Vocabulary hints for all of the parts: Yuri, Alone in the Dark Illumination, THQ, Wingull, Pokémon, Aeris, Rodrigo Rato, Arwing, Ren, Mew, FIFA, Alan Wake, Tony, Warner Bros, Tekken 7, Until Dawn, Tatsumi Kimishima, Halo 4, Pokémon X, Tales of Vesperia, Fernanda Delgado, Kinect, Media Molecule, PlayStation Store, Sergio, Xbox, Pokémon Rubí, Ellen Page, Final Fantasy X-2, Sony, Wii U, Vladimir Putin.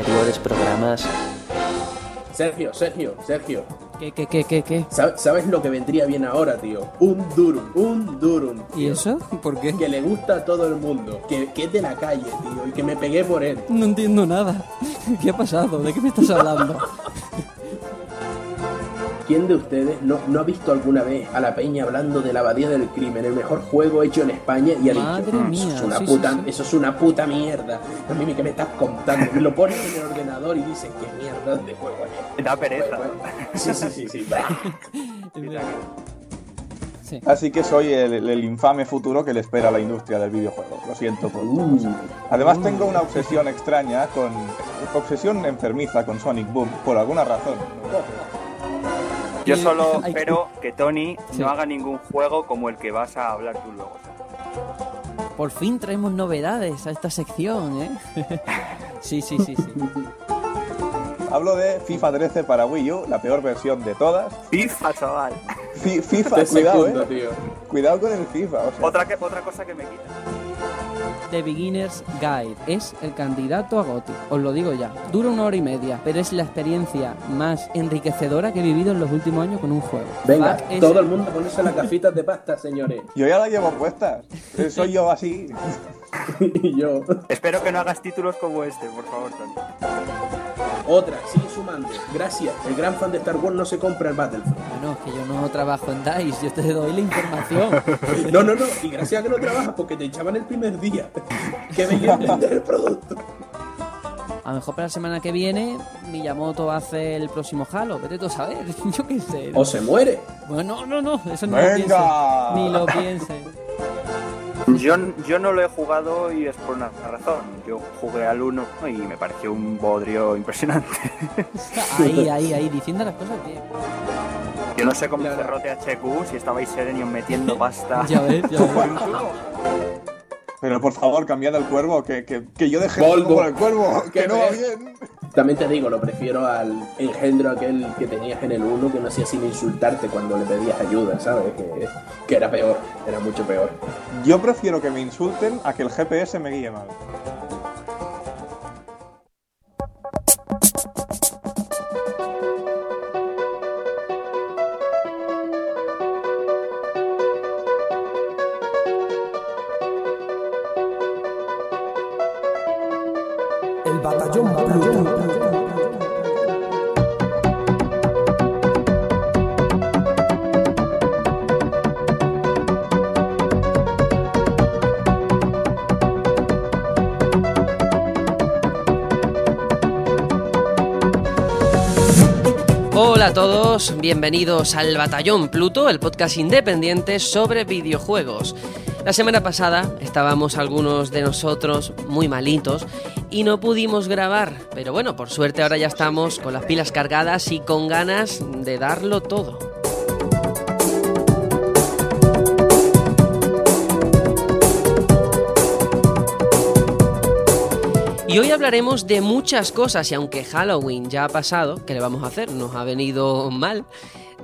anteriores programas. Sergio. ¿Qué? ¿Sabes lo que vendría bien ahora, tío? Un durum. Tío. ¿Y eso? ¿Por qué? Que le gusta a todo el mundo. Que es de la calle, tío. Y que me pegué por él. No entiendo nada. ¿Qué ha pasado? ¿De qué me estás hablando? ¿Quién de ustedes no ha visto alguna vez a la peña hablando de la abadía del crimen, el mejor juego hecho en España, y ha dicho, mía, eso es una puta mierda? A mí que me estás contando, lo pones en el ordenador y dices, qué mierda de juego es. Te da pereza. Sí. Sí. Así que soy el infame futuro que le espera a la industria del videojuego. Lo siento por Además tengo una obsesión extraña obsesión enfermiza con Sonic Boom, por alguna razón. Yo solo espero que Tony no haga ningún juego como el que vas a hablar tú luego. Por fin traemos novedades a esta sección, ¿eh? Sí. Hablo de FIFA 13 para Wii U, la peor versión de todas. FIFA, chaval. FIFA, cuidado, segundo, tío. Cuidado con el FIFA. O sea. Otra cosa que me quita. The Beginner's Guide es el candidato a GOTY, os lo digo ya. Dura 1 hora y media, pero es la experiencia más enriquecedora que he vivido en los últimos años con un juego. Venga, todo el mundo ponerse las gafitas de pasta, señores. Yo ya las llevo puestas. Soy yo así. Yo. Espero que no hagas títulos como este, por favor, Tony. Otra, sigue sumando. Gracias. El gran fan de Star Wars no se compra el Battlefront. Bueno, es que yo no trabajo en DICE, yo te doy la información. No. Y gracias a que no trabajas, porque te echaban el primer día. Que me iban a vender el producto. A lo mejor para la semana que viene Miyamoto hace el próximo Halo, vete tú a saber, yo qué sé. ¿No? O se muere. Bueno, no, eso no. Venga. Ni lo pienses. Yo no lo he jugado y es por una razón. Yo jugué al 1 y me pareció un bodrio impresionante. Ahí, diciendo las cosas bien. Yo no sé cómo cerró THQ, si estabais Serenium metiendo pasta. Ya ves. Pero por favor, cambiad al cuervo, que yo dejé el juego por el cuervo, que no va bien. También te digo, lo prefiero al engendro aquel que tenías en el 1, que no hacía sin insultarte cuando le pedías ayuda, ¿sabes? Que era peor, era mucho peor. Yo prefiero que me insulten a que el GPS me guíe mal. Hola a todos, bienvenidos al Batallón Pluto, el podcast independiente sobre videojuegos. La semana pasada estábamos algunos de nosotros muy malitos y no pudimos grabar, pero bueno, por suerte ahora ya estamos con las pilas cargadas y con ganas de darlo todo. Y hoy hablaremos de muchas cosas, y aunque Halloween ya ha pasado, ¿qué le vamos a hacer? Nos ha venido mal.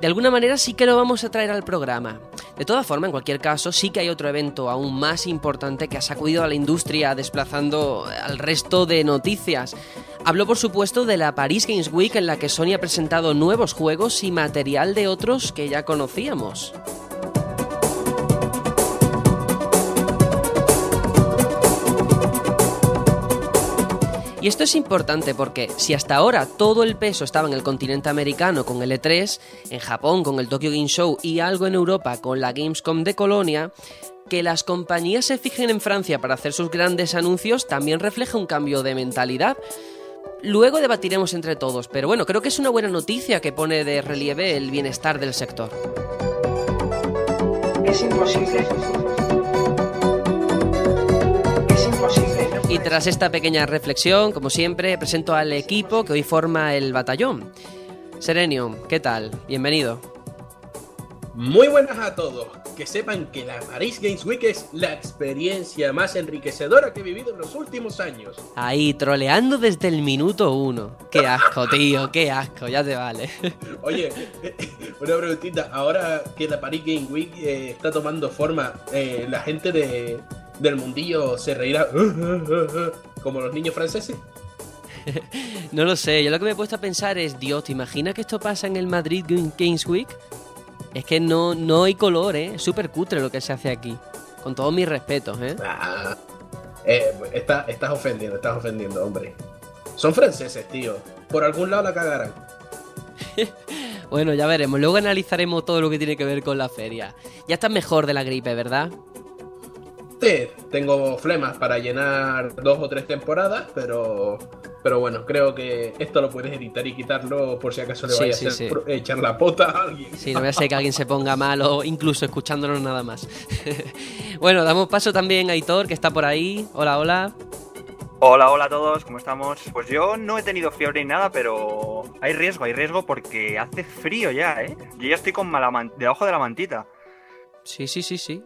De alguna manera sí que lo vamos a traer al programa. De todas formas, en cualquier caso, sí que hay otro evento aún más importante que ha sacudido a la industria desplazando al resto de noticias. Hablo, por supuesto, de la Paris Games Week, en la que Sony ha presentado nuevos juegos y material de otros que ya conocíamos. Y esto es importante porque si hasta ahora todo el peso estaba en el continente americano con el E3, en Japón con el Tokyo Game Show y algo en Europa con la Gamescom de Colonia, que las compañías se fijen en Francia para hacer sus grandes anuncios también refleja un cambio de mentalidad. Luego debatiremos entre todos, pero bueno, creo que es una buena noticia que pone de relieve el bienestar del sector. Es imposible. Y tras esta pequeña reflexión, como siempre, presento al equipo que hoy forma el batallón. Serenium, ¿qué tal? Bienvenido. Muy buenas a todos. Que sepan que la Paris Games Week es la experiencia más enriquecedora que he vivido en los últimos años. Ahí, troleando desde el minuto 1. Qué asco, tío, qué asco, ya te vale. Oye, una preguntita. Ahora que la Paris Games Week está tomando forma, la gente del mundillo se reirá como los niños franceses. No lo sé, yo lo que me he puesto a pensar es, Dios, ¿te imaginas que esto pasa en el Madrid Games Week? Es que no hay color, ¿eh? Es súper cutre lo que se hace aquí. Con todos mis respetos, ¿eh? Ah, estás ofendiendo, hombre. Son franceses, tío. Por algún lado la cagarán. Bueno, ya veremos. Luego analizaremos todo lo que tiene que ver con la feria. Ya estás mejor de la gripe, ¿verdad? Sí, tengo flemas para llenar 2 o 3 temporadas, pero bueno, creo que esto lo puedes editar y quitarlo por si acaso le vaya a hacer echar la pota a alguien. Sí, no voy a ser que alguien se ponga malo, incluso escuchándolo nada más. Bueno, damos paso también a Aitor, que está por ahí. Hola, hola. Hola a todos, ¿cómo estamos? Pues yo no he tenido fiebre ni nada, pero hay riesgo porque hace frío ya, ¿eh? Yo ya estoy con debajo de la mantita. Sí.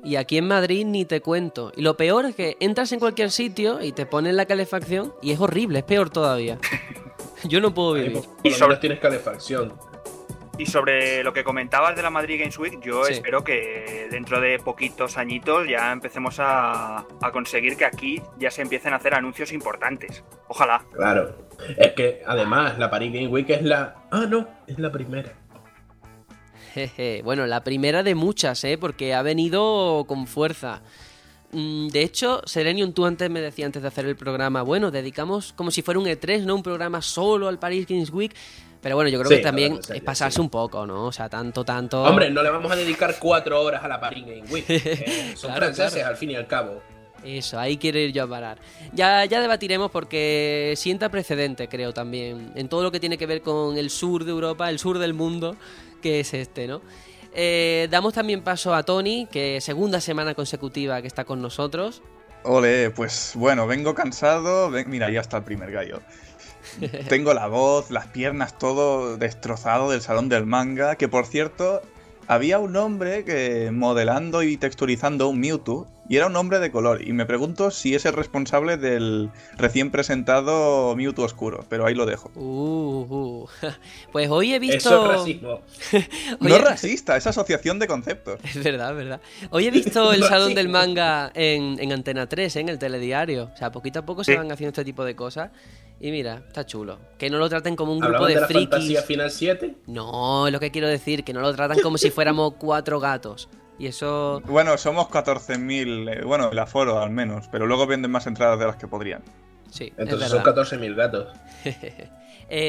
Y aquí en Madrid ni te cuento. Y lo peor es que entras en cualquier sitio y te ponen la calefacción y es horrible, es peor todavía. Yo no puedo vivir. Y sobre tienes calefacción. Y sobre lo que comentabas de la Madrid Games Week, yo espero que dentro de poquitos añitos ya empecemos a conseguir que aquí ya se empiecen a hacer anuncios importantes. Ojalá. Claro. Es que además la Paris Games Week es la... Ah, no, es la primera. Jeje. Bueno, la primera de muchas, porque ha venido con fuerza. De hecho, Serenium, tú antes me decías, antes de hacer el programa, bueno, dedicamos como si fuera un E3, ¿no? Un programa solo al Paris Games Week. Pero bueno, yo creo que también es pasarse un poco, ¿no? O sea, tanto... Hombre, no le vamos a dedicar 4 horas a la Paris Games Week. Son franceses, al fin y al cabo. Eso, ahí quiero ir yo a parar. Ya debatiremos porque sienta precedente, creo, también. En todo lo que tiene que ver con el sur de Europa, el sur del mundo, que es este, ¿no? Damos también paso a Tony, que segunda semana consecutiva que está con nosotros. Ole, pues bueno, vengo cansado. Mira, ya está el primer gallo. Tengo la voz, las piernas, todo destrozado del salón del manga. Que por cierto, había un hombre que modelando y texturizando un Mewtwo, y era un hombre de color. Y me pregunto si es el responsable del recién presentado Mewtwo Oscuro, pero ahí lo dejo. Pues hoy he visto... Eso es racismo. No es racista, es asociación de conceptos. Es verdad. Hoy he visto el salón del manga en Antena 3, en el telediario. O sea, poquito a poco se van haciendo este tipo de cosas. Y mira, está chulo. Que no lo traten como un grupo de frikis. ¿Hablaban de la fantasía final 7? No, es lo que quiero decir, que no lo tratan como si fuéramos 4 gatos. Y eso... Bueno, somos 14.000, bueno, el aforo al menos, pero luego venden más entradas de las que podrían. Sí, entonces son 14.000 gatos.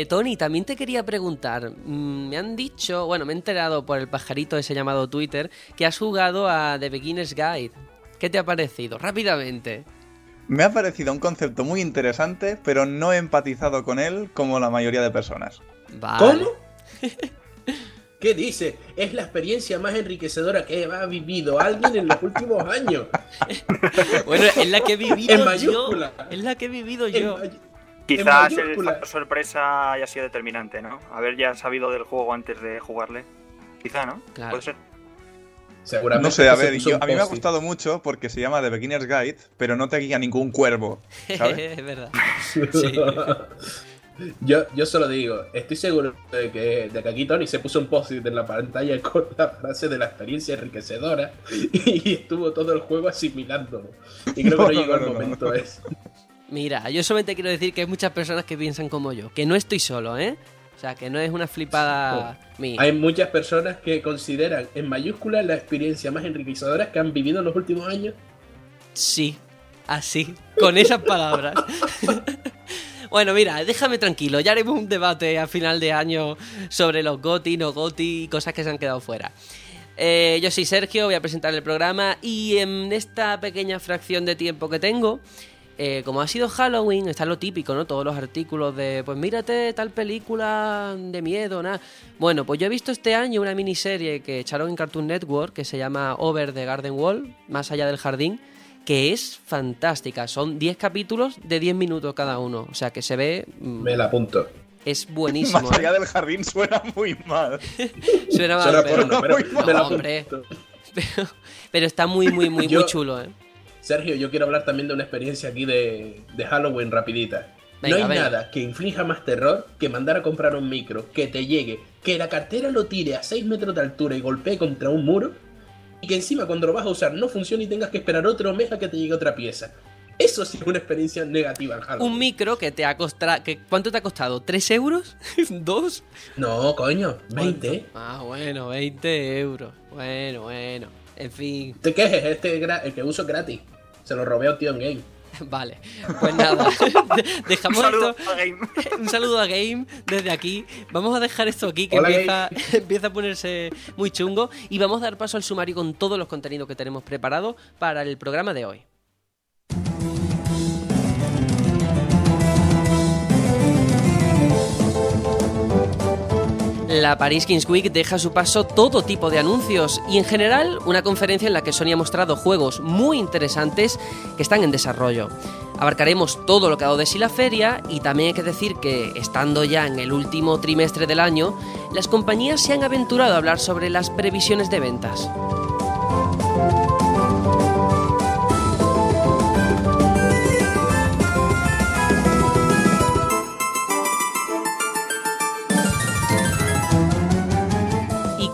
Tony, también te quería preguntar, me han dicho, bueno, me he enterado por el pajarito ese llamado Twitter, que has jugado a The Beginner's Guide. ¿Qué te ha parecido? Rápidamente. Me ha parecido un concepto muy interesante, pero no he empatizado con él como la mayoría de personas. Vale. ¿Cómo? ¿Qué dice? Es la experiencia más enriquecedora que ha vivido alguien en los últimos años. Bueno, es la que he vivido en mayúscula. Quizás el factor sorpresa haya sido determinante, ¿no? Haber ya sabido del juego antes de jugarle. Quizá, ¿no? Claro. Puede ser. No sé, a ver, a mí me ha gustado mucho porque se llama The Beginner's Guide, pero no te guía ningún cuervo, ¿sabes? Es verdad. Sí. Yo solo digo, estoy seguro de que aquí Tony se puso un post-it en la pantalla con la frase de la experiencia enriquecedora y estuvo todo el juego asimilándolo. Y creo que no llegó el momento ese. Mira, yo solamente quiero decir que hay muchas personas que piensan como yo, que no estoy solo, ¿eh? O sea, que no es una flipada mía. Hay muchas personas que consideran en mayúsculas la experiencia más enriquecedora que han vivido en los últimos años. Sí, así, con esas palabras. Bueno, mira, déjame tranquilo, ya haremos un debate a final de año sobre los GOTY, no GOTY y cosas que se han quedado fuera. Yo soy Sergio, voy a presentar el programa y en esta pequeña fracción de tiempo que tengo... como ha sido Halloween, está lo típico, ¿no? Todos los artículos de, pues mírate tal película de miedo, nada. Bueno, pues yo he visto este año una miniserie que echaron en Cartoon Network que se llama Over the Garden Wall, Más allá del jardín, que es fantástica. Son 10 capítulos de 10 minutos cada uno, o sea que se ve... Me la apunto. Es buenísimo. Más allá del jardín suena muy mal. suena mal, pero hombre. Pero está muy muy chulo, ¿eh? Sergio, yo quiero hablar también de una experiencia aquí de Halloween rapidita. Venga, no hay nada que inflija más terror que mandar a comprar un micro, que te llegue, que la cartera lo tire a 6 metros de altura y golpee contra un muro, y que encima cuando lo vas a usar no funcione y tengas que esperar otro mes a que te llegue otra pieza. Eso sí es una experiencia negativa en hardware. Un micro que te ha costado... ¿Cuánto te ha costado? ¿3 euros? ¿2? No, coño, 20. ¿Cuánto? Ah, bueno, 20 euros. Bueno, bueno. En fin. ¿Te quejes? El que uso es gratis. Se lo robé a un tío en Game. Vale, pues nada, dejamos esto. Un saludo a Game desde aquí. Vamos a dejar esto aquí, que empieza a ponerse muy chungo. Y vamos a dar paso al sumario con todos los contenidos que tenemos preparados para el programa de hoy. La Paris Games Week deja a su paso todo tipo de anuncios y en general una conferencia en la que Sony ha mostrado juegos muy interesantes que están en desarrollo. Abarcaremos todo lo que ha dado de sí la feria y también hay que decir que, estando ya en el último trimestre del año, las compañías se han aventurado a hablar sobre las previsiones de ventas.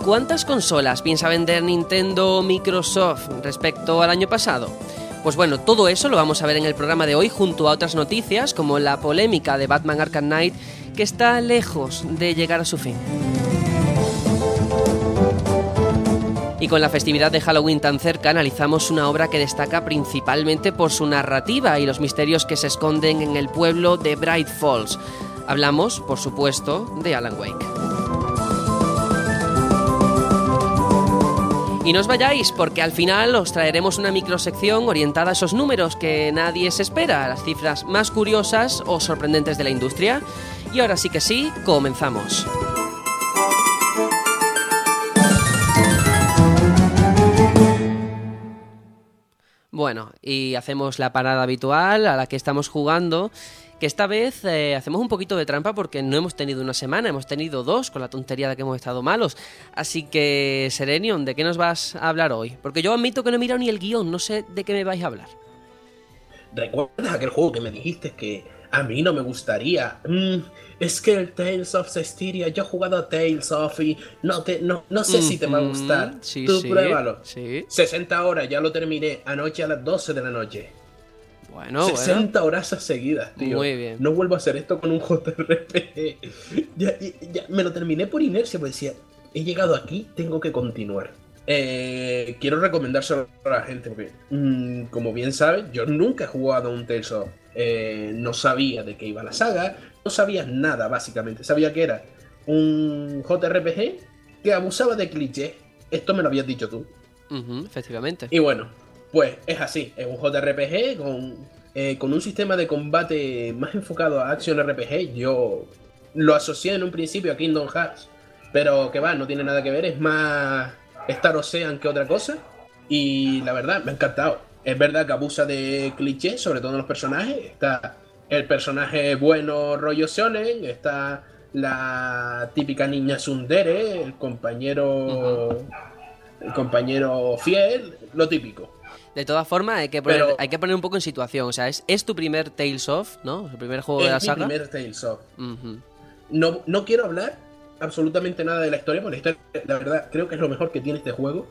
¿Cuántas consolas piensa vender Nintendo o Microsoft respecto al año pasado? Pues bueno, todo eso lo vamos a ver en el programa de hoy junto a otras noticias como la polémica de Batman: Arkham Knight, que está lejos de llegar a su fin. Y con la festividad de Halloween tan cerca, analizamos una obra que destaca principalmente por su narrativa y los misterios que se esconden en el pueblo de Bright Falls. Hablamos, por supuesto, de Alan Wake. Y no os vayáis, porque al final os traeremos una microsección orientada a esos números que nadie se espera, las cifras más curiosas o sorprendentes de la industria. Y ahora sí que sí, comenzamos. Bueno, y hacemos la parada habitual a la que estamos jugando, que esta vez hacemos un poquito de trampa porque no hemos tenido una semana, hemos tenido dos con la tontería de que hemos estado malos. Así que, Serenium, ¿de qué nos vas a hablar hoy? Porque yo admito que no he mirado ni el guión, no sé de qué me vais a hablar. ¿Recuerdas aquel juego que me dijiste que a mí no me gustaría? Es que el Tales of Zestiria, yo he jugado a Tales of y no sé si te va a gustar. Sí, tú sí, pruébalo. Sí. 60 horas, ya lo terminé anoche a las 12 de la noche. Bueno, 60 horas seguidas, tío. Muy bien. No vuelvo a hacer esto con un JRPG. Ya, me lo terminé por inercia, pues decía, he llegado aquí, tengo que continuar. Quiero recomendárselo a la gente, porque como bien sabes, yo nunca he jugado a un Tales of. No sabía de qué iba la saga, no sabía nada, básicamente. Sabía que era un JRPG que abusaba de clichés. Esto me lo habías dicho tú. Efectivamente. Y bueno... pues es así, es un JRPG con un sistema de combate más enfocado a acción RPG. Yo lo asocié en un principio a Kingdom Hearts, pero que va, no tiene nada que ver, es más Star Ocean que otra cosa. Y la verdad, me ha encantado. Es verdad que abusa de clichés, sobre todo en los personajes. Está el personaje bueno rollo shonen, está la típica niña tsundere, el compañero fiel, lo típico. De todas formas, hay que poner un poco en situación. O sea, es tu primer Tales of, ¿no? El primer juego de la saga. Es mi primer Tales of. No quiero hablar absolutamente nada de la historia, porque la historia, la verdad, creo que es lo mejor que tiene este juego.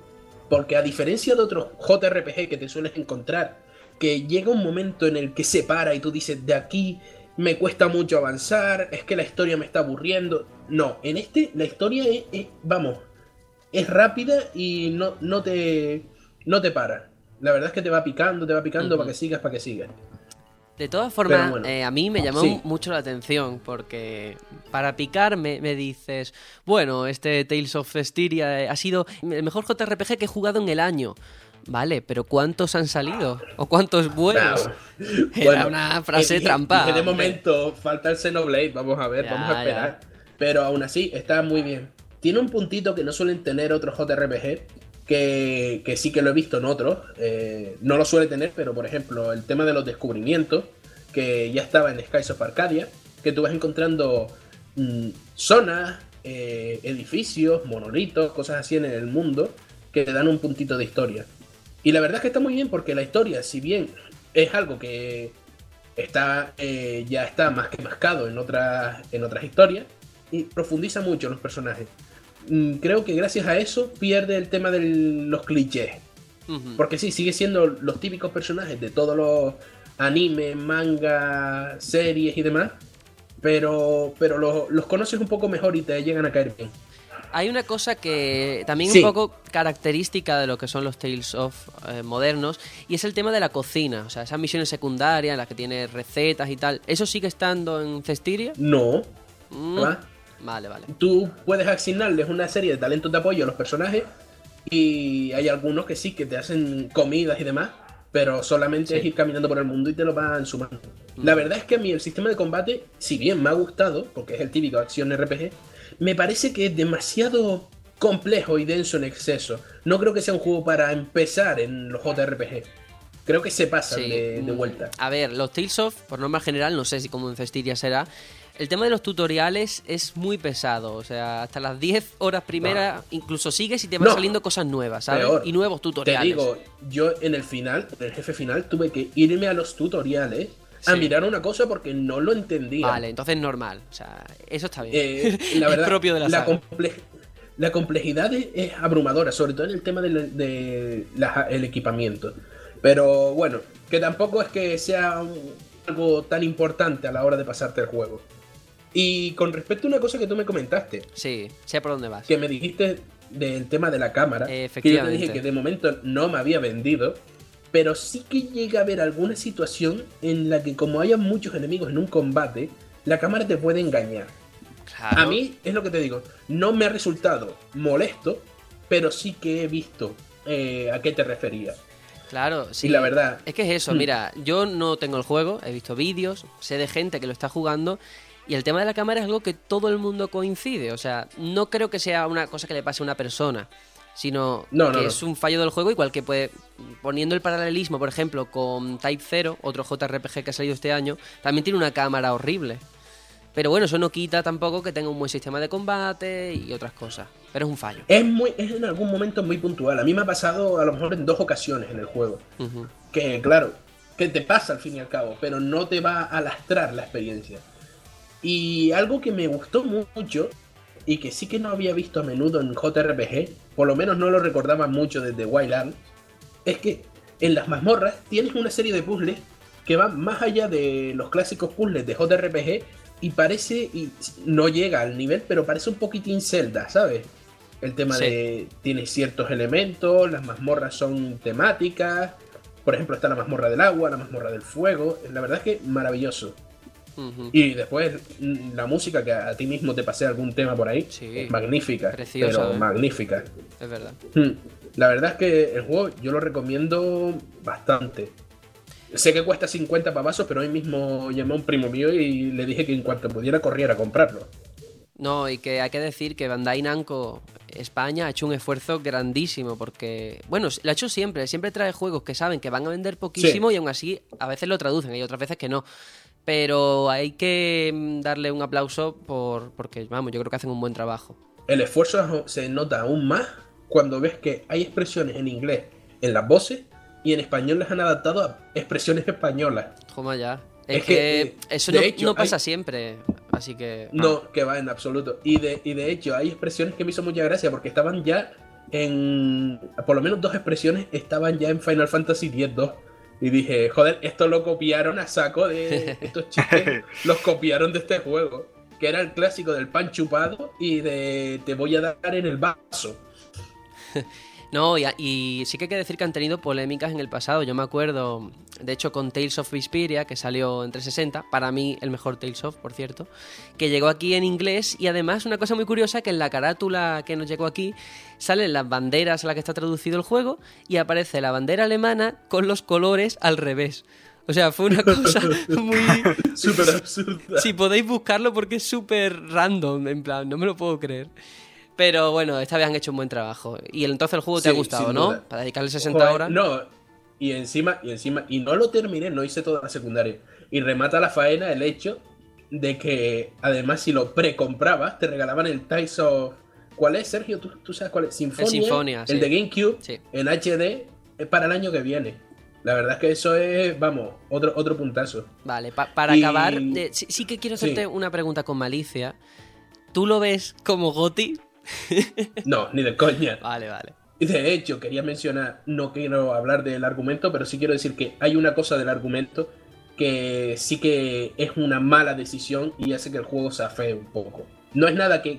Porque a diferencia de otros JRPG que te sueles encontrar, que llega un momento en el que se para y tú dices, de aquí me cuesta mucho avanzar, es que la historia me está aburriendo. No, en este la historia es rápida y no te para. La verdad es que te va picando para que sigas. De todas formas, bueno, a mí me llamó mucho la atención porque para picarme me dices, bueno, este Tales of Zestiria ha sido el mejor JRPG que he jugado en el año. Vale, pero ¿cuántos han salido? ¿O cuántos buenos? Claro. Era una frase trampa. En este momento falta el Xenoblade, vamos a ver, vamos a esperar. Ya. Pero aún así está muy bien. Tiene un puntito que no suelen tener otros JRPG, que sí que lo he visto en otros, no lo suele tener, pero por ejemplo el tema de los descubrimientos, que ya estaba en Skies of Arcadia, que tú vas encontrando zonas, edificios, monolitos, cosas así en el mundo que te dan un puntito de historia. Y la verdad es que está muy bien, porque la historia, si bien es algo que está ya está más que mascado en otras historias, y profundiza mucho en los personajes. Creo que gracias a eso pierde el tema de los clichés. Porque sí, sigue siendo los típicos personajes de todos los anime, manga, series y demás, pero los conoces un poco mejor y te llegan a caer bien. Hay una cosa que también sí, un poco característica de lo que son los Tales of modernos, y es el tema de la cocina, o sea, esas misiones secundarias en las que tienes recetas y tal. ¿Eso sigue estando en Zestiria? No. Vale, vale. Tú puedes asignarles una serie de talentos de apoyo a los personajes, y hay algunos que sí, que te hacen comidas y demás, pero solamente sí, es ir caminando por el mundo y te lo van sumando. La verdad es que a mí el sistema de combate, si bien me ha gustado, porque es el típico acción RPG, me parece que es demasiado complejo y denso en exceso. No creo que sea un juego para empezar en los JRPG. Creo que se pasan de vuelta. A ver, los Tales of, por norma general, no sé si como en Zestiria será, el tema de los tutoriales es muy pesado. O sea, hasta las 10 horas primeras incluso sigues y te van saliendo cosas nuevas, ¿sabes? Peor, y nuevos tutoriales. Te digo, yo en el final, en el jefe final, tuve que irme a los tutoriales a mirar una cosa porque no lo entendía. Vale, entonces normal. O sea, eso está bien. La verdad, es propio de la saga. La complejidad es abrumadora, sobre todo en el tema del el equipamiento. Pero bueno, que tampoco es que sea algo tan importante a la hora de pasarte el juego. Y con respecto a una cosa que tú me comentaste. Sí, sé por dónde vas. Que me dijiste del tema de la cámara. Que yo te dije que de momento no me había vendido. Pero sí que llega a haber alguna situación en la que, como haya muchos enemigos en un combate, la cámara te puede engañar. Claro. A mí, es lo que te digo, no me ha resultado molesto, pero sí que he visto a qué te referías. Claro, sí. Y la verdad... Es que es eso, mira, yo no tengo el juego, he visto vídeos, sé de gente que lo está jugando... Y el tema de la cámara es algo que todo el mundo coincide. O sea, no creo que sea una cosa que le pase a una persona, sino que es un fallo del juego, igual que puede... Poniendo el paralelismo, por ejemplo, con Type 0, otro JRPG que ha salido este año, también tiene una cámara horrible. Pero bueno, eso no quita tampoco que tenga un buen sistema de combate y otras cosas. Pero es un fallo. Es en algún momento muy puntual. A mí me ha pasado a lo mejor en 2 ocasiones en el juego. Uh-huh. Que claro, que te pasa al fin y al cabo, pero no te va a lastrar la experiencia. Y algo que me gustó mucho y que sí que no había visto a menudo en JRPG, por lo menos no lo recordaba mucho desde Wildlands, es que en las mazmorras tienes una serie de puzzles que van más allá de los clásicos puzzles de JRPG y parece, y no llega al nivel, pero parece un poquitín Zelda, ¿sabes? El tema de tienes ciertos elementos, las mazmorras son temáticas, por ejemplo está la mazmorra del agua, la mazmorra del fuego, la verdad es que maravilloso. Uh-huh. Y después la música, que a ti mismo te pasé algún tema por ahí, es magnífica, preciosa, pero magnífica. Es verdad. La verdad es que el juego yo lo recomiendo bastante. Sé que cuesta 50 pavazos, pero hoy mismo llamé a un primo mío y le dije que en cuanto pudiera corriera a comprarlo. No, y que hay que decir que Bandai Namco España ha hecho un esfuerzo grandísimo porque, bueno, lo ha hecho siempre. Siempre trae juegos que saben que van a vender poquísimo y aún así a veces lo traducen y otras veces que no. Pero hay que darle un aplauso porque, vamos, yo creo que hacen un buen trabajo. El esfuerzo se nota aún más cuando ves que hay expresiones en inglés en las voces y en español las han adaptado a expresiones españolas. Toma ya. Es que eso no pasa siempre, así que... No, que va en absoluto. Y de hecho hay expresiones que me hizo mucha gracia porque estaban ya en... Por lo menos 2 expresiones estaban ya en Final Fantasy X-2. Y dije, joder, esto lo copiaron a saco de estos chistes, los copiaron de este juego, que era el clásico del pan chupado y de te voy a dar en el vaso. No, y sí que hay que decir que han tenido polémicas en el pasado. Yo me acuerdo, de hecho, con Tales of Vesperia, que salió en 360, para mí el mejor Tales of, por cierto, que llegó aquí en inglés. Y además, una cosa muy curiosa, que en la carátula que nos llegó aquí salen las banderas a las que está traducido el juego y aparece la bandera alemana con los colores al revés. O sea, fue una cosa muy... súper absurda. Si podéis buscarlo porque es súper random, en plan, no me lo puedo creer. Pero bueno, esta vez han hecho un buen trabajo. Y entonces el juego te ha gustado, ¿no? Duda. Para dedicarle 60 horas. No, y encima, y no lo terminé, no hice toda la secundaria. Y remata la faena el hecho de que, además, si lo precomprabas, te regalaban el Tales of... ¿Cuál es, Sergio? ¿Tú sabes cuál es? Sinfonia, el de GameCube, en HD, para el año que viene. La verdad es que eso es, vamos, otro puntazo. Vale, para acabar, sí que quiero hacerte una pregunta con malicia. ¿Tú lo ves como GOTY? No, ni de coña. Vale. De hecho, quería mencionar, no quiero hablar del argumento, pero sí quiero decir que hay una cosa del argumento que sí que es una mala decisión y hace que el juego se afee un poco. No es nada que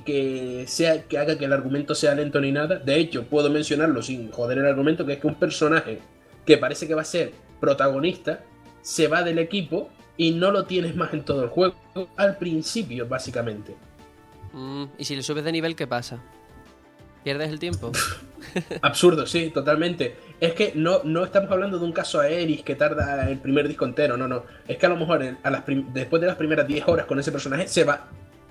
haga que el argumento sea lento ni nada. De hecho, puedo mencionarlo sin joder el argumento, que es que un personaje que parece que va a ser protagonista se va del equipo y no lo tienes más en todo el juego al principio, básicamente. ¿Y si le subes de nivel, qué pasa? ¿Pierdes el tiempo? Absurdo, sí, totalmente. Es que no estamos hablando de un caso Aeris que tarda el primer disco entero, no. Es que a lo mejor después de las primeras 10 horas con ese personaje se va.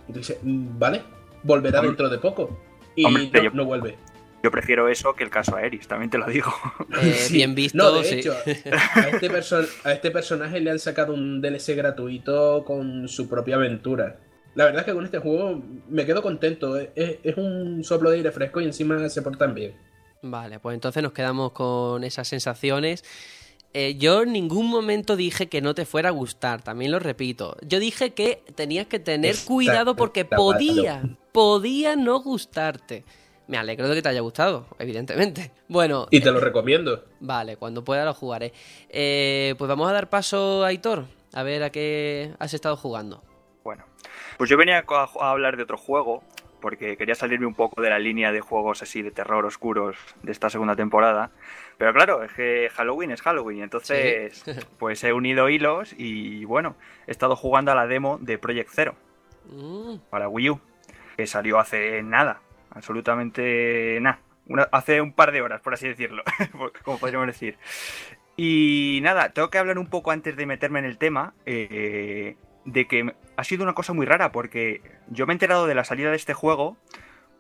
Y tú dices, vale, volverá dentro de poco. Y no vuelve. Yo prefiero eso que el caso Aeris, también te lo digo. Sí. Bien visto, no, de hecho, a este personaje le han sacado un DLC gratuito con su propia aventura. La verdad es que con este juego me quedo contento. Es un soplo de aire fresco y encima se portan bien. Vale, pues entonces nos quedamos con esas sensaciones. Yo en ningún momento dije que no te fuera a gustar, también lo repito. Yo dije que tenías que tener cuidado porque podía no gustarte. Me alegro de que te haya gustado, evidentemente. Bueno. Y te lo recomiendo. Vale, cuando pueda lo jugaré. Pues vamos a dar paso a Aitor, a ver a qué has estado jugando. Bueno, pues yo venía a hablar de otro juego, porque quería salirme un poco de la línea de juegos así de terror oscuros de esta segunda temporada. Pero claro, es que Halloween es Halloween, entonces ¿sí? Pues he unido hilos y bueno, he estado jugando a la demo de Project Zero para Wii U, que salió hace nada, absolutamente nada, hace un par de horas, por así decirlo, como podríamos decir. Y nada, tengo que hablar un poco antes de meterme en el tema, de que ha sido una cosa muy rara, porque yo me he enterado de la salida de este juego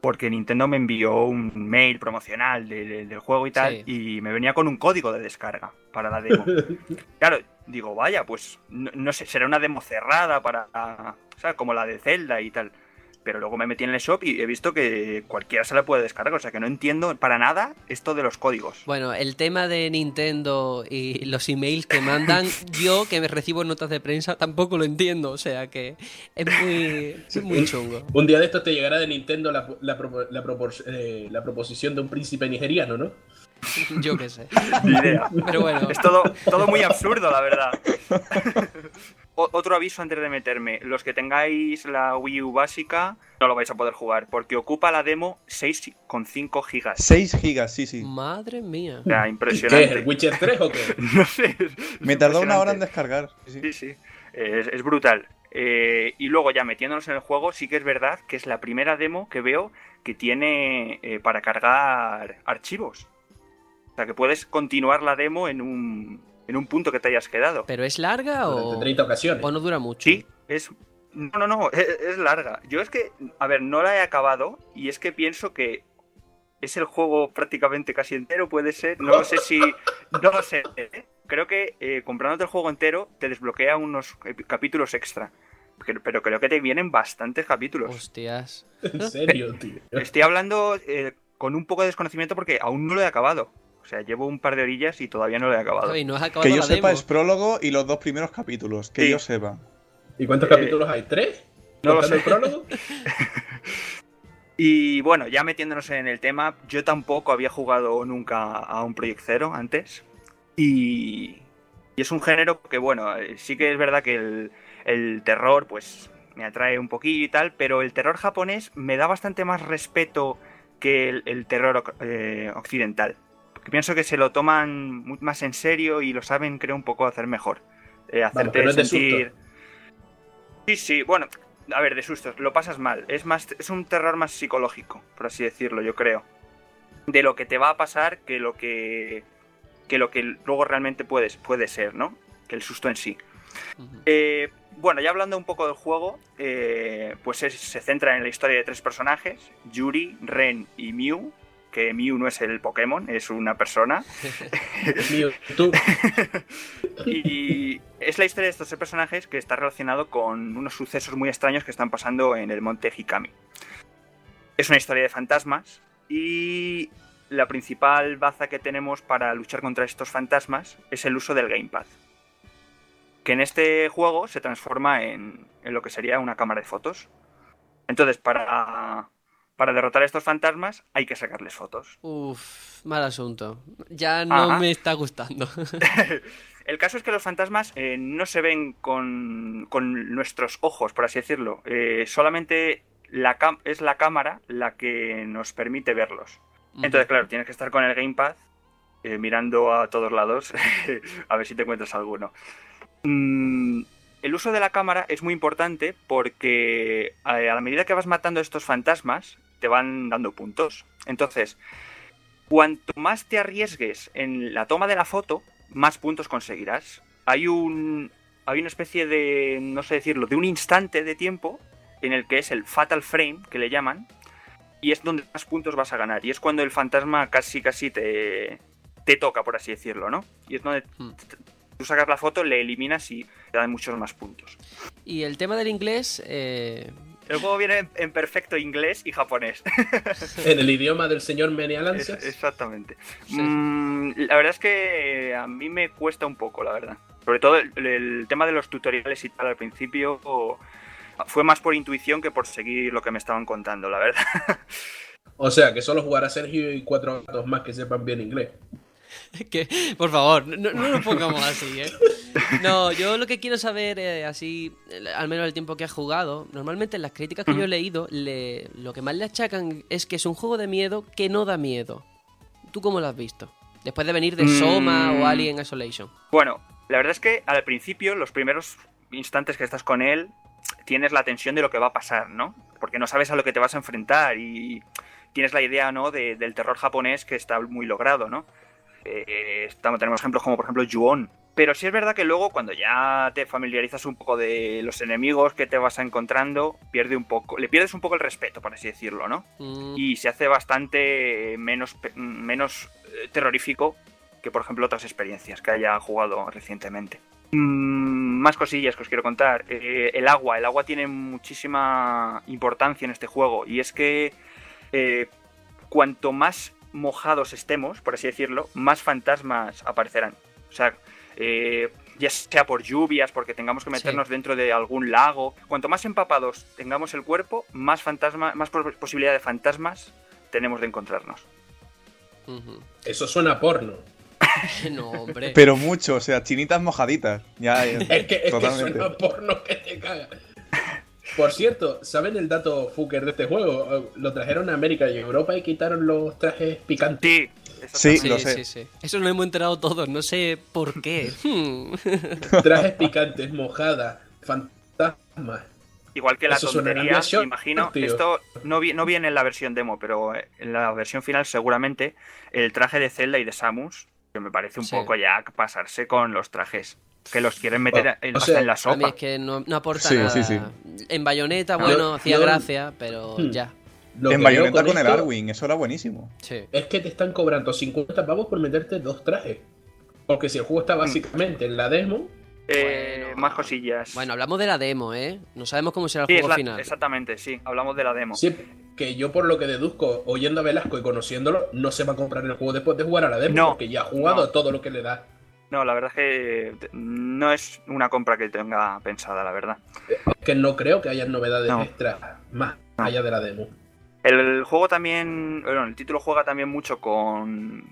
porque Nintendo me envió un mail promocional del juego y tal, sí. Y me venía con un código de descarga para la demo. Claro, digo, vaya, pues no sé, será una demo cerrada para, o sea, como la de Zelda y tal. Pero luego me metí en el shop y he visto que cualquiera se la puede descargar, o sea que no entiendo para nada esto de los códigos. Bueno, el tema de Nintendo y los emails que mandan, yo que me recibo notas de prensa tampoco lo entiendo, o sea que es muy chungo. Un día de estos te llegará de Nintendo la proposición de un príncipe nigeriano, ¿no? Yo qué sé. Ni idea. Pero bueno. Es todo muy absurdo, la verdad. Otro aviso antes de meterme. Los que tengáis la Wii U básica no lo vais a poder jugar porque ocupa la demo 6,5 gigas. 6 gigas, sí. Madre mía. O sea, impresionante. ¿Qué es, el Witcher 3 o qué? No sé. Me tardó una hora en descargar. Sí. Es brutal. Y luego ya metiéndonos en el juego, sí que es verdad que es la primera demo que veo que tiene para cargar archivos. O sea, que puedes continuar la demo en un punto que te hayas quedado. ¿Pero es larga o...? 30 ocasiones. ¿O no dura mucho? Sí, es... No, es larga. Yo es que, a ver, no la he acabado y es que pienso que es el juego prácticamente casi entero, puede ser. No lo sé. Creo que comprándote el juego entero te desbloquea unos capítulos extra. Pero creo que te vienen bastantes capítulos. Hostias. ¿En serio, tío? Estoy hablando con un poco de desconocimiento porque aún no lo he acabado. O sea, llevo un par de orillas y todavía no lo he acabado. ¿Y no has acabado que yo sepa demo? Es prólogo y los dos primeros capítulos, que sí. Yo sepa. ¿Y cuántos capítulos hay? ¿3? No lo sé. ¿El prólogo? Y bueno, ya metiéndonos en el tema, yo tampoco había jugado nunca a un Project Zero antes. Y es un género que, bueno, sí que es verdad que el terror pues me atrae un poquillo y tal, pero el terror japonés me da bastante más respeto que el terror occidental. Que pienso que se lo toman más en serio y lo saben, creo, un poco hacer mejor. Hacerte vamos, no sentir. Sí, bueno, a ver, de sustos, lo pasas mal. Es un terror más psicológico, por así decirlo, yo creo. De lo que te va a pasar que lo que luego realmente puede ser, ¿no? Que el susto en sí. Uh-huh. Bueno, ya hablando un poco del juego, pues se centra en la historia de 3 personajes: Yuri, Ren y Mew. Que Mew no es el Pokémon, es una persona. Mew, tú. Y es la historia de estos 3 personajes que está relacionado con unos sucesos muy extraños que están pasando en el monte Hikami. Es una historia de fantasmas y la principal baza que tenemos para luchar contra estos fantasmas es el uso del gamepad. Que en este juego se transforma en lo que sería una cámara de fotos. Entonces, para derrotar a estos fantasmas hay que sacarles fotos. Mal asunto. Ya no me está gustando. El caso es que los fantasmas no se ven con nuestros ojos, por así decirlo. Solamente es la cámara la que nos permite verlos. Uh-huh. Entonces, claro, tienes que estar con el gamepad mirando a todos lados a ver si te encuentras alguno. El uso de la cámara es muy importante porque a la medida que vas matando a estos fantasmas, te van dando puntos. Entonces, cuanto más te arriesgues en la toma de la foto, más puntos conseguirás. Hay una especie de, no sé decirlo, de un instante de tiempo en el que es el fatal frame, que le llaman, y es donde más puntos vas a ganar. Y es cuando el fantasma casi te toca, por así decirlo, ¿no? Y es donde tú sacas la foto, le eliminas y te dan muchos más puntos. Y el tema del inglés... El juego viene en perfecto inglés y japonés. En el idioma del señor Menealanzas. Exactamente. Sí. La verdad es que a mí me cuesta un poco, la verdad. Sobre todo el tema de los tutoriales y tal al principio fue más por intuición que por seguir lo que me estaban contando, la verdad. O sea, que solo jugará Sergio y 4 gatos más que sepan bien inglés. Que, por favor, no nos pongamos así, ¿eh? No, yo lo que quiero saber, así, al menos el tiempo que has jugado, normalmente en las críticas que yo he leído, lo que más le achacan es que es un juego de miedo que no da miedo. ¿Tú cómo lo has visto? Después de venir de Soma o Alien Isolation. Bueno, la verdad es que al principio, los primeros instantes que estás con él, tienes la tensión de lo que va a pasar, ¿no? Porque no sabes a lo que te vas a enfrentar y tienes la idea, ¿no?, del terror japonés que está muy logrado, ¿no? Tenemos ejemplos como por ejemplo Ju-On. Pero sí es verdad que luego cuando ya te familiarizas un poco de los enemigos que te vas encontrando, le pierdes un poco el respeto, por así decirlo, ¿no? Y se hace bastante menos terrorífico que por ejemplo otras experiencias que haya jugado recientemente. Más cosillas que os quiero contar. El agua tiene muchísima importancia en este juego, y es que cuanto más mojados estemos, por así decirlo, más fantasmas aparecerán. O sea, ya sea por lluvias, porque tengamos que meternos dentro de algún lago, cuanto más empapados tengamos el cuerpo, más posibilidad de fantasmas tenemos de encontrarnos. Uh-huh. Eso suena a porno. No, hombre. Pero mucho, o sea, chinitas mojaditas. Ya, es que suena a porno que te caga. Por cierto, ¿saben el dato fucker de este juego? Lo trajeron a América y Europa y quitaron los trajes picantes. Sí, lo sé. Sí. Eso lo hemos enterado todos, no sé por qué. Trajes picantes, mojadas, fantasmas. Igual que la eso tontería, me imagino. Tío. Esto no viene en la versión demo, pero en la versión final seguramente el traje de Zelda y de Samus, que me parece un poco ya pasarse con los trajes. Que los quieren meter en la sopa. A mí es que no aporta nada. Sí. En Bayonetta, hacía gracia, pero ya. En Bayonetta con el Arwing, eso era buenísimo. Sí. Es que te están cobrando 50 pavos por meterte 2 trajes. Porque si el juego está básicamente en la demo... más cosillas. Bueno, hablamos de la demo, ¿eh? No sabemos cómo será el juego final. Exactamente, sí, hablamos de la demo. Sí, que yo por lo que deduzco, oyendo a Velasco y conociéndolo, no se va a comprar el juego después de jugar a la demo, porque ya ha jugado todo lo que le da. No, la verdad es que no es una compra que tenga pensada, la verdad. Es que no creo que haya novedades extras más allá de la demo. El juego también... Bueno, el título juega también mucho con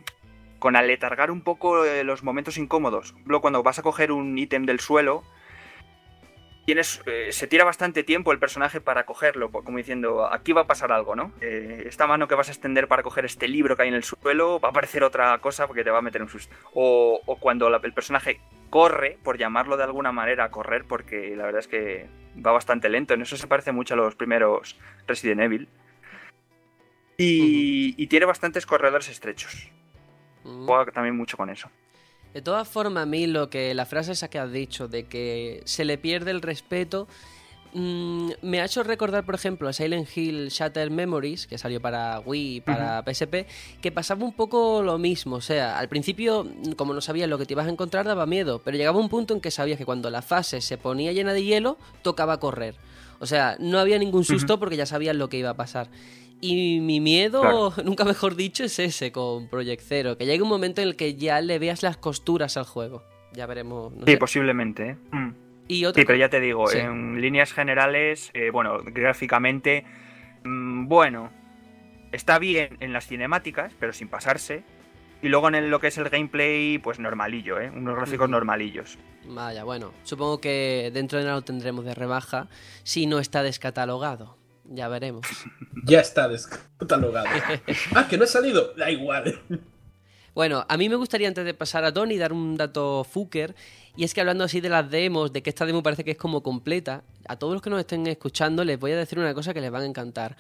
aletargar un poco los momentos incómodos. Luego, cuando vas a coger un ítem del suelo, se tira bastante tiempo el personaje para cogerlo, como diciendo, aquí va a pasar algo, ¿no? Esta mano que vas a extender para coger este libro que hay en el suelo va a aparecer otra cosa porque te va a meter un susto. O cuando el personaje corre, por llamarlo de alguna manera, a correr, porque la verdad es que va bastante lento. En eso se parece mucho a los primeros Resident Evil. Y tiene bastantes corredores estrechos. Juega también mucho con eso. De todas formas, a mí la frase esa que has dicho de que se le pierde el respeto me ha hecho recordar, por ejemplo, a Silent Hill Shattered Memories, que salió para Wii y para PSP, que pasaba un poco lo mismo. O sea, al principio, como no sabías lo que te ibas a encontrar, daba miedo, pero llegaba un punto en que sabías que cuando la fase se ponía llena de hielo, tocaba correr. O sea, no había ningún susto porque ya sabías lo que iba a pasar. Y mi miedo, nunca mejor dicho, es ese con Project Zero. Que llegue un momento en el que ya le veas las costuras al juego. Ya veremos. No sé. Posiblemente. ¿Y otro? Sí, pero ya te digo, en líneas generales, gráficamente, está bien en las cinemáticas, pero sin pasarse. Y luego en lo que es el gameplay, pues normalillo, ¿eh? Unos gráficos normalillos. Vaya, bueno, supongo que dentro de nada lo tendremos de rebaja, si no está descatalogado. Ya veremos. Ya está descatalogado. Ah, que no ha salido. Da igual. Bueno, a mí me gustaría, antes de pasar a Tony, dar un dato fucker. Y es que hablando así de las demos, de que esta demo parece que es como completa, a todos los que nos estén escuchando les voy a decir una cosa que les van a encantar.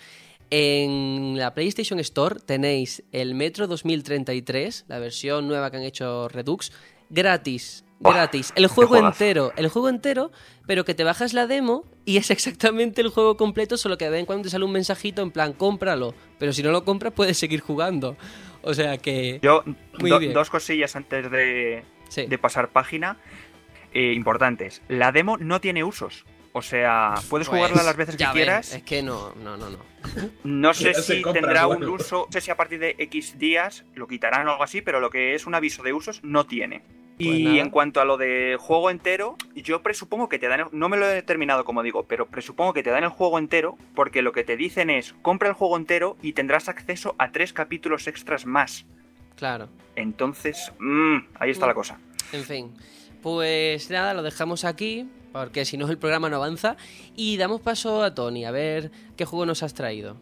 En la PlayStation Store tenéis el Metro 2033, la versión nueva que han hecho Redux, gratis. Gratis, el juego entero, pero que te bajas la demo y es exactamente el juego completo, solo que de vez en cuando te sale un mensajito en plan, cómpralo, pero si no lo compras puedes seguir jugando, o sea que... Yo, dos cosillas antes de pasar página, importantes, la demo no tiene usos, o sea, puedes jugarla las veces que quieras. Es que no. No sé si tendrá un uso, no sé si a partir de X días lo quitarán o algo así, pero lo que es un aviso de usos no tiene. Y pues en cuanto a lo de juego entero, yo presupongo que te dan, no me lo he determinado como digo, pero presupongo que te dan el juego entero, porque lo que te dicen es, compra el juego entero y tendrás acceso a 3 capítulos extras más. Claro. Entonces, ahí está la cosa. En fin, pues nada, lo dejamos aquí, porque si no el programa no avanza, y damos paso a Tony, a ver qué juego nos has traído.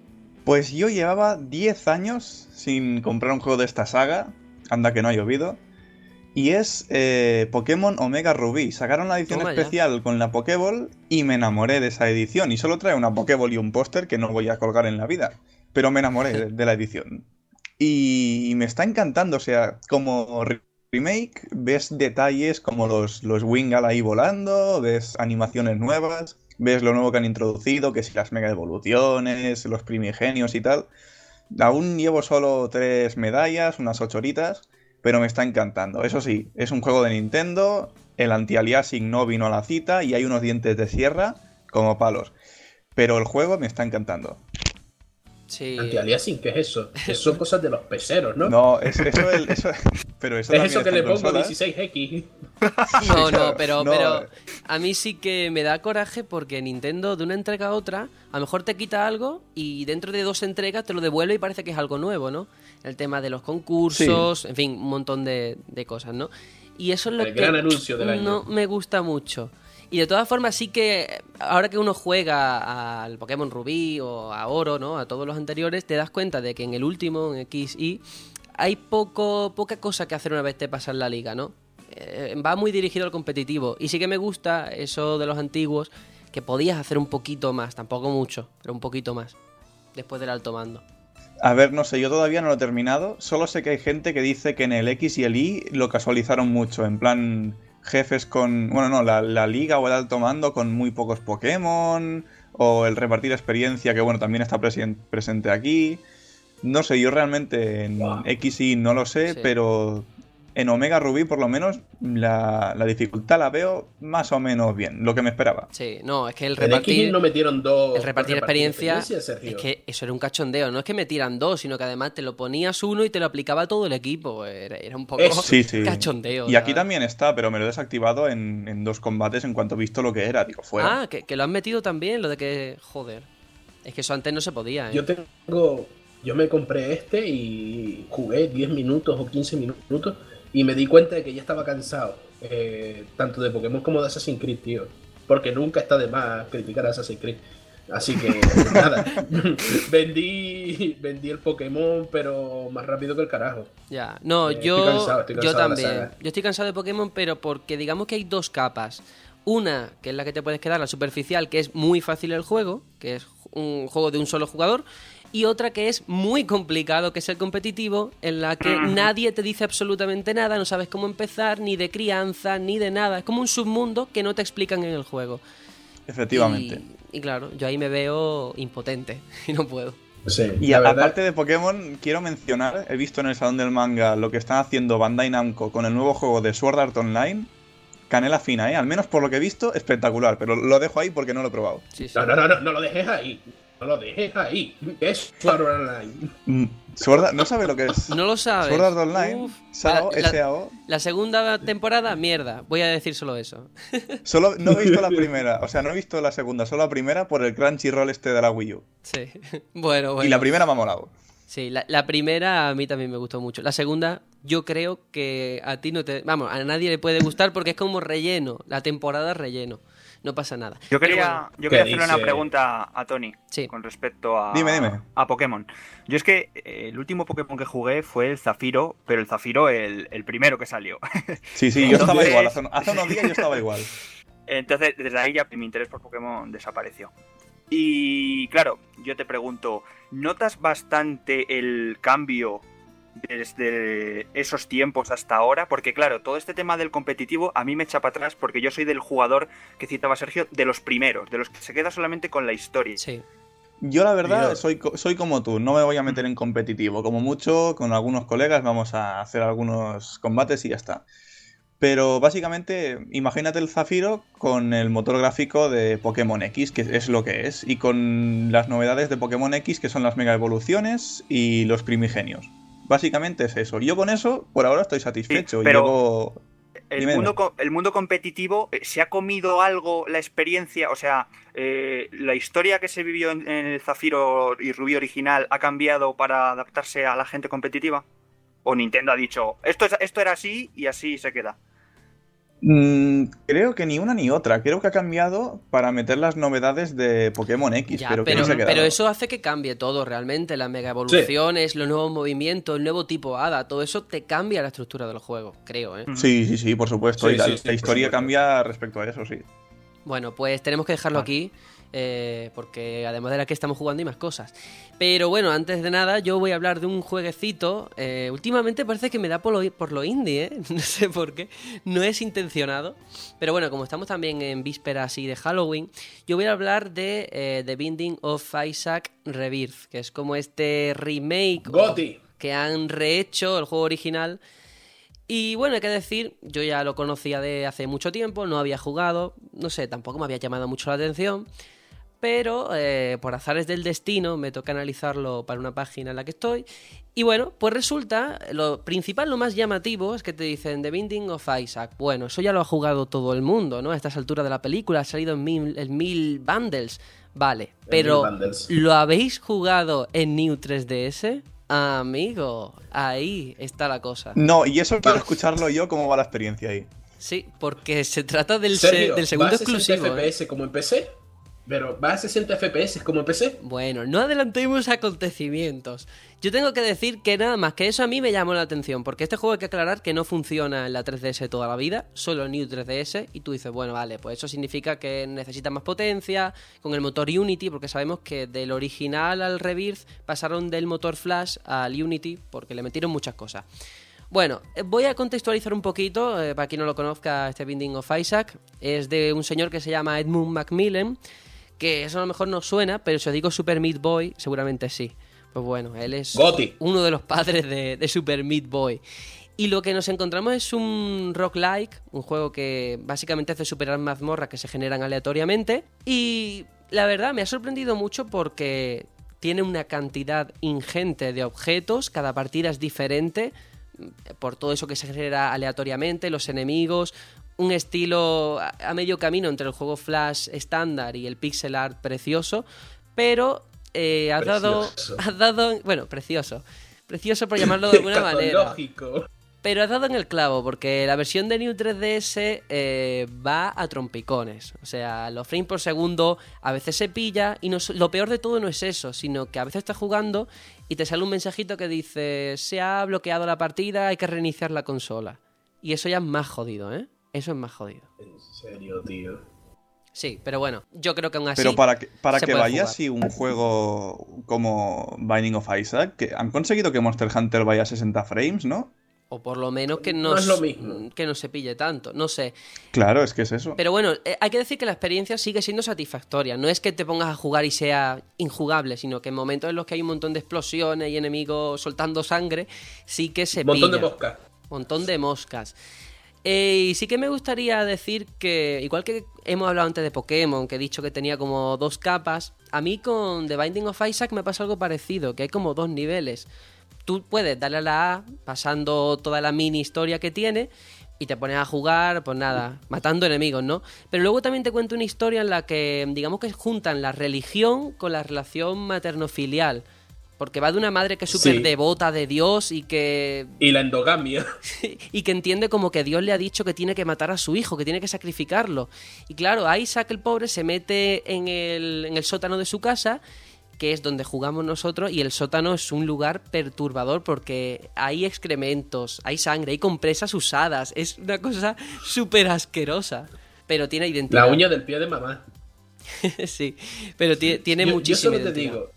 Pues yo llevaba 10 años sin comprar un juego de esta saga, anda que no ha llovido. Y es Pokémon Omega Rubí. Sacaron la edición especial con la Pokéball y me enamoré de esa edición. Y solo trae una Pokéball y un póster que no voy a colgar en la vida. Pero me enamoré de la edición. Y me está encantando. O sea, como remake, ves detalles como los Wingull ahí volando, ves animaciones nuevas, ves lo nuevo que han introducido, que si las mega evoluciones, los primigenios y tal. Aún llevo solo 3 medallas, unas 8 horitas. Pero me está encantando. Eso sí, es un juego de Nintendo, el anti-aliasing no vino a la cita y hay unos dientes de sierra como palos. Pero el juego me está encantando. Sí. ¿Anti-aliasing? ¿Qué es eso? Son cosas de los peseros, ¿no? No, eso es eso que le pongo consolas. 16X. Pero a mí sí que me da coraje porque Nintendo de una entrega a otra, a lo mejor te quita algo y dentro de 2 entregas te lo devuelve y parece que es algo nuevo, ¿no? El tema de los concursos, sí. En fin, un montón de cosas, ¿no? Y eso es lo que gran anuncio del año. No me gusta mucho. Y de todas formas sí que ahora que uno juega al Pokémon Rubí o a Oro, ¿no? A todos los anteriores, te das cuenta de que en el último, en XY, hay poca cosa que hacer una vez te pasas la liga, ¿no? Va muy dirigido al competitivo. Y sí que me gusta eso de los antiguos, que podías hacer un poquito más, tampoco mucho, pero un poquito más, después del alto mando. A ver, no sé, yo todavía no lo he terminado, solo sé que hay gente que dice que en el X y el Y lo casualizaron mucho, en plan... jefes con... bueno, no, la liga o el alto mando con muy pocos Pokémon, o el repartir experiencia, que bueno, también está presente aquí. No sé, yo realmente en X y no lo sé, sí. Pero en Omega Rubí por lo menos la dificultad la veo más o menos bien, lo que me esperaba. Sí, no, es que el repartir experiencia, es que eso era un cachondeo, no es que me tiran 2, sino que además te lo ponías uno y te lo aplicaba todo el equipo, era un poco sí. Cachondeo. Y aquí también está, pero me lo he desactivado en 2 combates en cuanto he visto lo que era, digo, fuera. Ah, que lo han metido también, lo de que, joder, es que eso antes no se podía, ¿eh? Yo me compré este y jugué 10 minutos o 15 minutos y me di cuenta de que ya estaba cansado, tanto de Pokémon como de Assassin's Creed, tío. Porque nunca está de más criticar a Assassin's Creed. Así que, nada, vendí el Pokémon, pero más rápido que el carajo. Ya, no, estoy cansado también. Yo estoy cansado de Pokémon, pero porque digamos que hay 2 capas. Una, que es la que te puedes quedar, la superficial, que es muy fácil el juego, que es un juego de un solo jugador. Y otra que es muy complicado, que es el competitivo, en la que nadie te dice absolutamente nada, no sabes cómo empezar, ni de crianza, ni de nada. Es como un submundo que no te explican en el juego. Efectivamente. Y claro, yo ahí me veo impotente y no puedo. Sí, y aparte de Pokémon, quiero mencionar, he visto en el Salón del Manga lo que están haciendo Bandai Namco con el nuevo juego de Sword Art Online. Canela fina, ¿eh? Al menos por lo que he visto, espectacular. Pero lo dejo ahí porque no lo he probado. Sí. No lo dejes ahí. No lo dejes ahí. Es Sword Art Online. No sabe lo que es. No lo sabe. Sword Art Online. Uf, SAO, SAO. La segunda temporada, mierda. Voy a decir solo eso. Solo no he visto la primera. O sea, no he visto la segunda. Solo la primera por el Crunchyroll este de la Wii U. Sí. Bueno. Y la primera me ha molado. Sí, la primera a mí también me gustó mucho. La segunda, yo creo que a ti no te... Vamos, a nadie le puede gustar porque es como relleno. La temporada relleno. No pasa nada. Yo quería hacerle una pregunta a Tony con respecto a, a Pokémon. Yo es que el último Pokémon que jugué fue el Zafiro, pero el Zafiro el primero que salió. Sí, sí, entonces, yo estaba igual. Hace unos días yo estaba igual. Entonces, desde ahí ya mi interés por Pokémon desapareció. Y claro, yo te pregunto, ¿notas bastante el cambio desde esos tiempos hasta ahora? Porque claro, todo este tema del competitivo a mí me echa para atrás porque yo soy del jugador que citaba Sergio, de los primeros, de los que se queda solamente con la historia. Sí. Yo la verdad soy como tú, no me voy a meter en competitivo, como mucho con algunos colegas vamos a hacer algunos combates y ya está. Pero básicamente, imagínate el Zafiro con el motor gráfico de Pokémon X, que es lo que es, y con las novedades de Pokémon X, que son las mega evoluciones y los primigenios. Básicamente es eso. Yo con eso, por ahora, estoy satisfecho. Sí, pero luego... el mundo competitivo, ¿se ha comido algo la experiencia? O sea, ¿la historia que se vivió en el Zafiro y Rubí original ha cambiado para adaptarse a la gente competitiva? ¿O Nintendo ha dicho, esto era así y así se queda? Creo que ni una ni otra. Creo que ha cambiado para meter las novedades de Pokémon X. Ya, pero, no se ha quedado. Pero eso hace que cambie todo realmente. Las mega evoluciones, los nuevos movimientos, el nuevo tipo Hada, todo eso te cambia la estructura del juego, creo, ¿eh? Sí, por supuesto. La historia cambia respecto a eso, sí. Bueno, pues tenemos que dejarlo aquí. Porque además de la que estamos jugando hay más cosas. Pero bueno, antes de nada yo voy a hablar de un jueguecito. Últimamente parece que me da por lo indie, ¿eh? No sé por qué, no es intencionado. Pero bueno, como estamos también en vísperas y de Halloween, yo voy a hablar de The Binding of Isaac Rebirth, que es como este remake que han rehecho el juego original. Y bueno, hay que decir, yo ya lo conocía de hace mucho tiempo, no había jugado, no sé, tampoco me había llamado mucho la atención, pero por azares del destino me toca analizarlo para una página en la que estoy. Y bueno, pues resulta, lo principal, lo más llamativo es que te dicen The Binding of Isaac. Bueno, eso ya lo ha jugado todo el mundo, ¿no? A estas alturas de la película ha salido en mil bundles, vale, pero ¿lo habéis jugado en New 3DS? Amigo, ahí está la cosa. No, y eso quiero escucharlo yo, cómo va la experiencia ahí. Sí, porque se trata del segundo exclusivo. ¿Va a 60 FPS como en PC? Pero ¿va a 60 FPS como en PC? Bueno, no adelantemos acontecimientos. Yo tengo que decir que nada más que eso a mí me llamó la atención, porque este juego hay que aclarar que no funciona en la 3DS toda la vida, solo en New 3DS, y tú dices, bueno, vale, pues eso significa que necesita más potencia, con el motor Unity, porque sabemos que del original al Rebirth pasaron del motor Flash al Unity, porque le metieron muchas cosas. Bueno, voy a contextualizar un poquito, para quien no lo conozca, este Binding of Isaac, es de un señor que se llama Edmund Macmillan, que eso a lo mejor no suena, pero si os digo Super Meat Boy, seguramente sí. Pues bueno, él es uno de los padres de Super Meat Boy. Y lo que nos encontramos es un roguelike, un juego que básicamente hace superar mazmorras que se generan aleatoriamente. Y la verdad me ha sorprendido mucho porque tiene una cantidad ingente de objetos, cada partida es diferente, por todo eso que se genera aleatoriamente, los enemigos... Un estilo a medio camino entre el juego Flash estándar y el pixel art precioso, pero has dado... Bueno, precioso por llamarlo de alguna manera. Pero has dado en el clavo, porque la versión de New 3DS va a trompicones. O sea, los frames por segundo a veces se pilla, y lo peor de todo no es eso, sino que a veces estás jugando y te sale un mensajito que dice se ha bloqueado la partida, hay que reiniciar la consola. Y eso ya es más jodido, ¿eh? Eso es más jodido. ¿En serio, tío? Sí, pero bueno, yo creo que aún así... Pero para que vaya así un juego como Binding of Isaac, que han conseguido que Monster Hunter vaya a 60 frames, ¿no? O por lo menos que no, no es lo mismo, que no se pille tanto, no sé. Claro, es que es eso. Pero bueno, hay que decir que la experiencia sigue siendo satisfactoria. No es que te pongas a jugar y sea injugable, sino que en momentos en los que hay un montón de explosiones y enemigos soltando sangre, sí que se pilla. Montón de moscas. Y sí que me gustaría decir que, igual que hemos hablado antes de Pokémon, que he dicho que tenía como dos capas, a mí con The Binding of Isaac me pasa algo parecido, que hay como dos niveles. Tú puedes darle a la A, pasando toda la mini historia que tiene, y te pones a jugar, pues nada, matando enemigos, ¿no? Pero luego también te cuento una historia en la que, digamos que juntan la religión con la relación materno-filial. Porque va de una madre que es súper devota de Dios y que... Y la endogamia. Y que entiende como que Dios le ha dicho que tiene que matar a su hijo, que tiene que sacrificarlo. Y claro, Isaac el pobre se mete en el sótano de su casa, que es donde jugamos nosotros, y el sótano es un lugar perturbador porque hay excrementos, hay sangre, hay compresas usadas. Es una cosa súper asquerosa, pero tiene identidad. La uña del pie de mamá. Sí, pero tiene muchísima identidad. Yo solo te digo...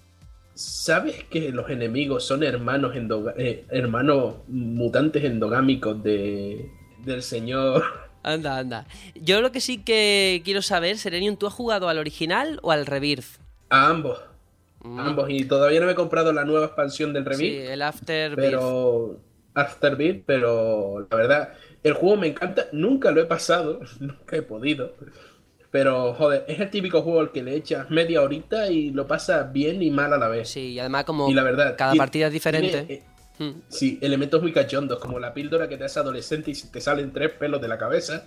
¿Sabes que los enemigos son hermanos mutantes endogámicos del señor? Anda. Yo lo que sí que quiero saber, Serenium, ¿tú has jugado al original o al Rebirth? A ambos. Y todavía no me he comprado la nueva expansión del Rebirth. Sí, el Afterbirth, pero la verdad, el juego me encanta. Nunca lo he pasado, nunca he podido. Pero, joder, es el típico juego al que le echas media horita y lo pasas bien y mal a la vez. Sí, y además como la verdad, cada partida es diferente. Sí, elementos muy cachondos, como la píldora que te hace adolescente y te salen 3 pelos de la cabeza.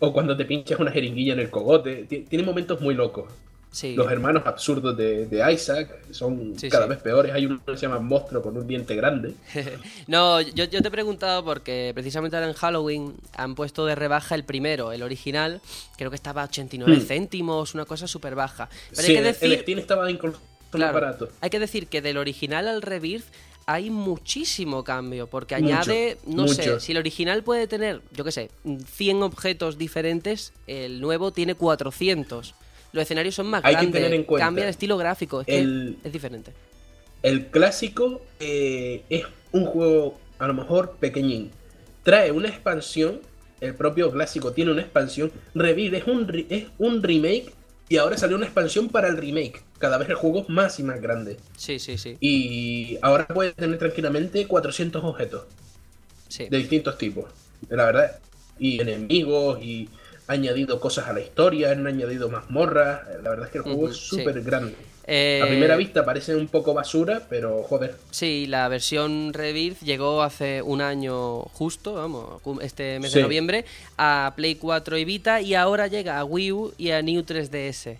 O cuando te pinchas una jeringuilla en el cogote. Tiene momentos muy locos. Sí. Los hermanos absurdos de Isaac son cada vez peores. Hay uno que se llama Monstruo con un diente grande. No, yo te he preguntado porque precisamente ahora en Halloween han puesto de rebaja el primero, el original. Creo que estaba a 89 céntimos, una cosa súper baja. Pero sí, hay que decir... el Steam estaba incluso más barato. Hay que decir que del original al Rebirth hay muchísimo cambio, porque añade, no sé, si el original puede tener, 100 objetos diferentes, el nuevo tiene 400. Los escenarios son más grandes, que tener en cuenta, cambia el estilo gráfico, es diferente. El clásico es un juego, a lo mejor, pequeñín. Trae una expansión, el propio clásico tiene una expansión, Rebirth es un remake y ahora salió una expansión para el remake. Cada vez el juego es más y más grande. Sí. Y ahora puedes tener tranquilamente 400 objetos de distintos tipos, la verdad. Y enemigos y... ha añadido cosas a la historia, han añadido mazmorras. La verdad es que el juego es súper grande. A primera vista parece un poco basura, pero joder. Sí, la versión Rebirth llegó hace un año justo, vamos, este mes de noviembre, a Play 4 y Vita, y ahora llega a Wii U y a New 3DS.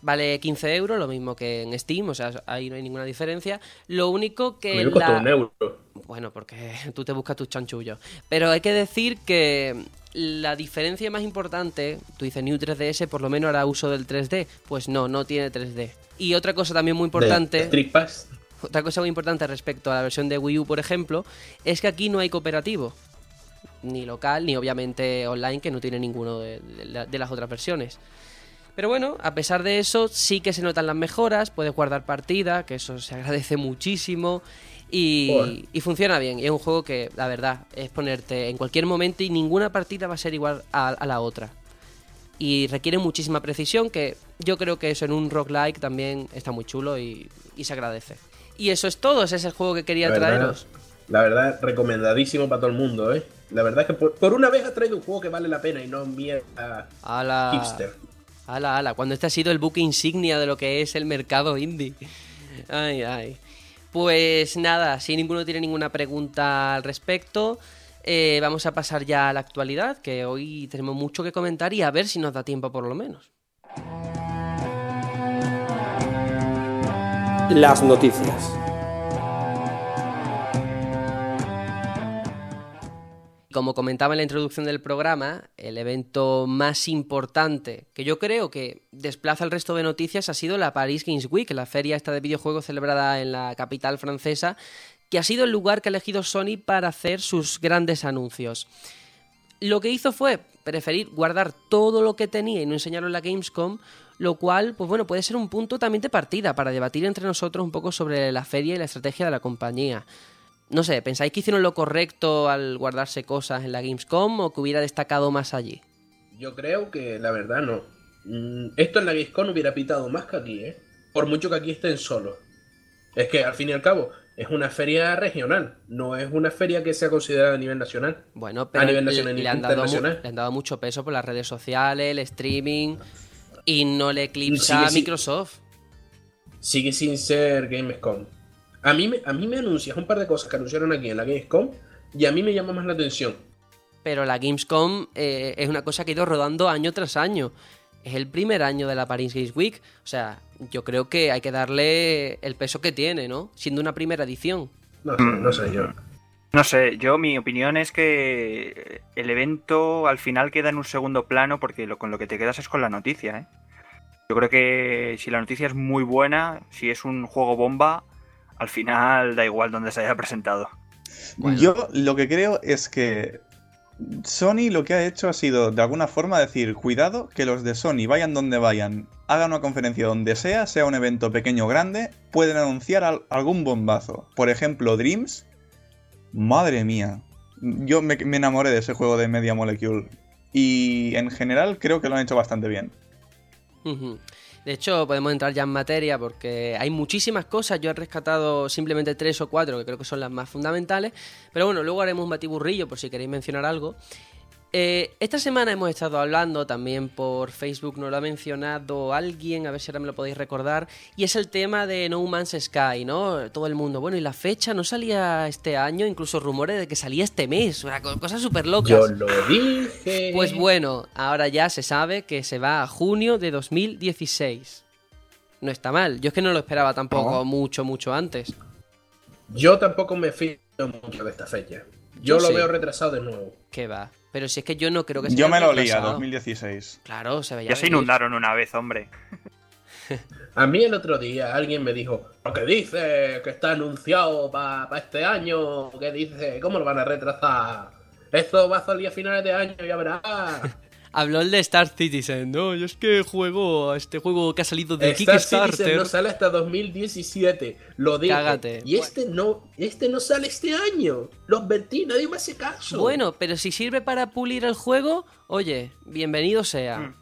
Vale 15 euros, lo mismo que en Steam, o sea, ahí no hay ninguna diferencia. Lo único que... Me costó 1 euro. Bueno, porque tú te buscas tus chanchullos. Pero hay que decir que... la diferencia más importante, tú dices New 3DS, por lo menos hará uso del 3D. Pues no tiene 3D. Y otra cosa también muy importante... Street Pass. Otra cosa muy importante respecto a la versión de Wii U, por ejemplo, es que aquí no hay cooperativo. Ni local, ni obviamente online, que no tiene ninguno de las otras versiones. Pero bueno, a pesar de eso, sí que se notan las mejoras. Puedes guardar partida, que eso se agradece muchísimo... Y funciona bien, y es un juego que la verdad es ponerte en cualquier momento y ninguna partida va a ser igual a la otra. Y requiere muchísima precisión, que yo creo que eso en un roguelike también está muy chulo y se agradece. Y eso es todo, ese es el juego que quería traeros. La verdad, recomendadísimo para todo el mundo, ¿eh? La verdad es que por una vez ha traído un juego que vale la pena y no mierda hipster. Ala, cuando este ha sido el buque insignia de lo que es el mercado indie. Ay. Pues nada, si ninguno tiene ninguna pregunta al respecto, vamos a pasar ya a la actualidad, que hoy tenemos mucho que comentar y a ver si nos da tiempo por lo menos. Las noticias. Como comentaba en la introducción del programa, el evento más importante, que yo creo que desplaza al resto de noticias, ha sido la Paris Games Week, la feria esta de videojuegos celebrada en la capital francesa, que ha sido el lugar que ha elegido Sony para hacer sus grandes anuncios. Lo que hizo fue preferir guardar todo lo que tenía y no enseñarlo en la Gamescom, lo cual, pues bueno, puede ser un punto también de partida para debatir entre nosotros un poco sobre la feria y la estrategia de la compañía. No sé, ¿pensáis que hicieron lo correcto al guardarse cosas en la Gamescom o que hubiera destacado más allí? Yo creo que la verdad no. Esto en la Gamescom hubiera pitado más que aquí, ¿eh? Por mucho que aquí estén solos. Es que al fin y al cabo es una feria regional, no es una feria que sea considerada a nivel nacional. Bueno, pero a nivel nacional le han dado mucho peso por las redes sociales, el streaming y no le eclipsa a Microsoft. Sigue sin ser Gamescom. A mí me anuncias un par de cosas que anunciaron aquí en la Gamescom y a mí me llama más la atención. Pero la Gamescom es una cosa que ha ido rodando año tras año. Es el primer año de la Paris Games Week. O sea, yo creo que hay que darle el peso que tiene, ¿no? Siendo una primera edición. No sé, yo mi opinión es que el evento al final queda en un segundo plano porque con lo que te quedas es con la noticia, ¿eh? Yo creo que si la noticia es muy buena, si es un juego bomba, al final da igual donde se haya presentado. Bueno. Yo lo que creo es que Sony lo que ha hecho ha sido de alguna forma decir, cuidado que los de Sony vayan donde vayan, hagan una conferencia donde sea, sea un evento pequeño o grande, pueden anunciar algún bombazo. Por ejemplo, Dreams. Madre mía, yo me enamoré de ese juego de Media Molecule y en general creo que lo han hecho bastante bien. Uh-huh. De hecho, podemos entrar ya en materia porque hay muchísimas cosas. Yo he rescatado simplemente 3 o 4 que creo que son las más fundamentales. Pero bueno, luego haremos un batiburrillo por si queréis mencionar algo. Esta semana hemos estado hablando también por Facebook, no lo ha mencionado alguien, a ver si ahora me lo podéis recordar. Y es el tema de No Man's Sky, ¿no? Todo el mundo, bueno, ¿y la fecha? ¿No salía este año? Incluso rumores de que salía este mes, o sea, cosas súper locas. Yo lo dije. Pues bueno, ahora ya se sabe que se va a junio de 2016. No está mal, yo es que no lo esperaba tampoco mucho antes. Yo tampoco me fío mucho de esta fecha. Yo lo veo retrasado de nuevo. ¿Qué va? Pero si es que yo no creo que sea. Yo me lo leía, 2016. Claro, se veía. Ya se inundaron una vez, hombre. A mí el otro día alguien me dijo, ¿lo que dice? Que está anunciado para este año. ¿Qué dice? ¿Cómo lo van a retrasar? Esto va a salir a finales de año, ya verás. Habló el de Star Citizen, ¿no? Yo es que juego a este juego que ha salido de Kickstarter. Star Citizen no sale hasta 2017, lo digo. Cágate. Y este no sale este año. Lo advertí, nadie me hace caso. Bueno, pero si sirve para pulir el juego, oye, bienvenido sea.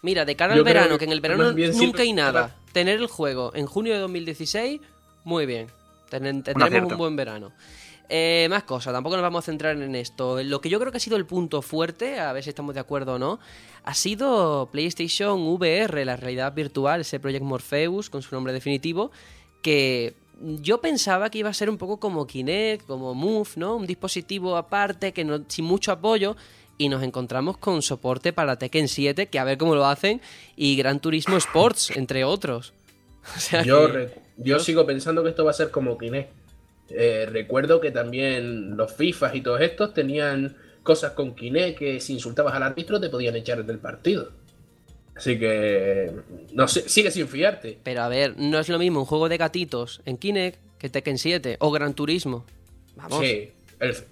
Mira, de cara al verano, que en el verano nunca hay nada. Tener el juego en junio de 2016, muy bien. Tendremos un buen verano. Más cosas, tampoco nos vamos a centrar en esto. Lo que yo creo que ha sido el punto fuerte, a ver si estamos de acuerdo o no, ha sido PlayStation VR, la realidad virtual, ese Project Morpheus con su nombre definitivo, que yo pensaba que iba a ser un poco como Kinect, como Move, ¿no? Un dispositivo aparte, que no, sin mucho apoyo, y nos encontramos con soporte para Tekken 7, que a ver cómo lo hacen, y Gran Turismo Sports, entre otros. O sea, yo sigo pensando que esto va a ser como Kinect. Recuerdo que también los FIFAs y todos estos tenían cosas con Kinect que si insultabas al árbitro te podían echar del partido. Así que no sé, sigue sin fiarte. Pero a ver, no es lo mismo un juego de gatitos en Kinect que Tekken 7 o Gran Turismo. Vamos. Sí,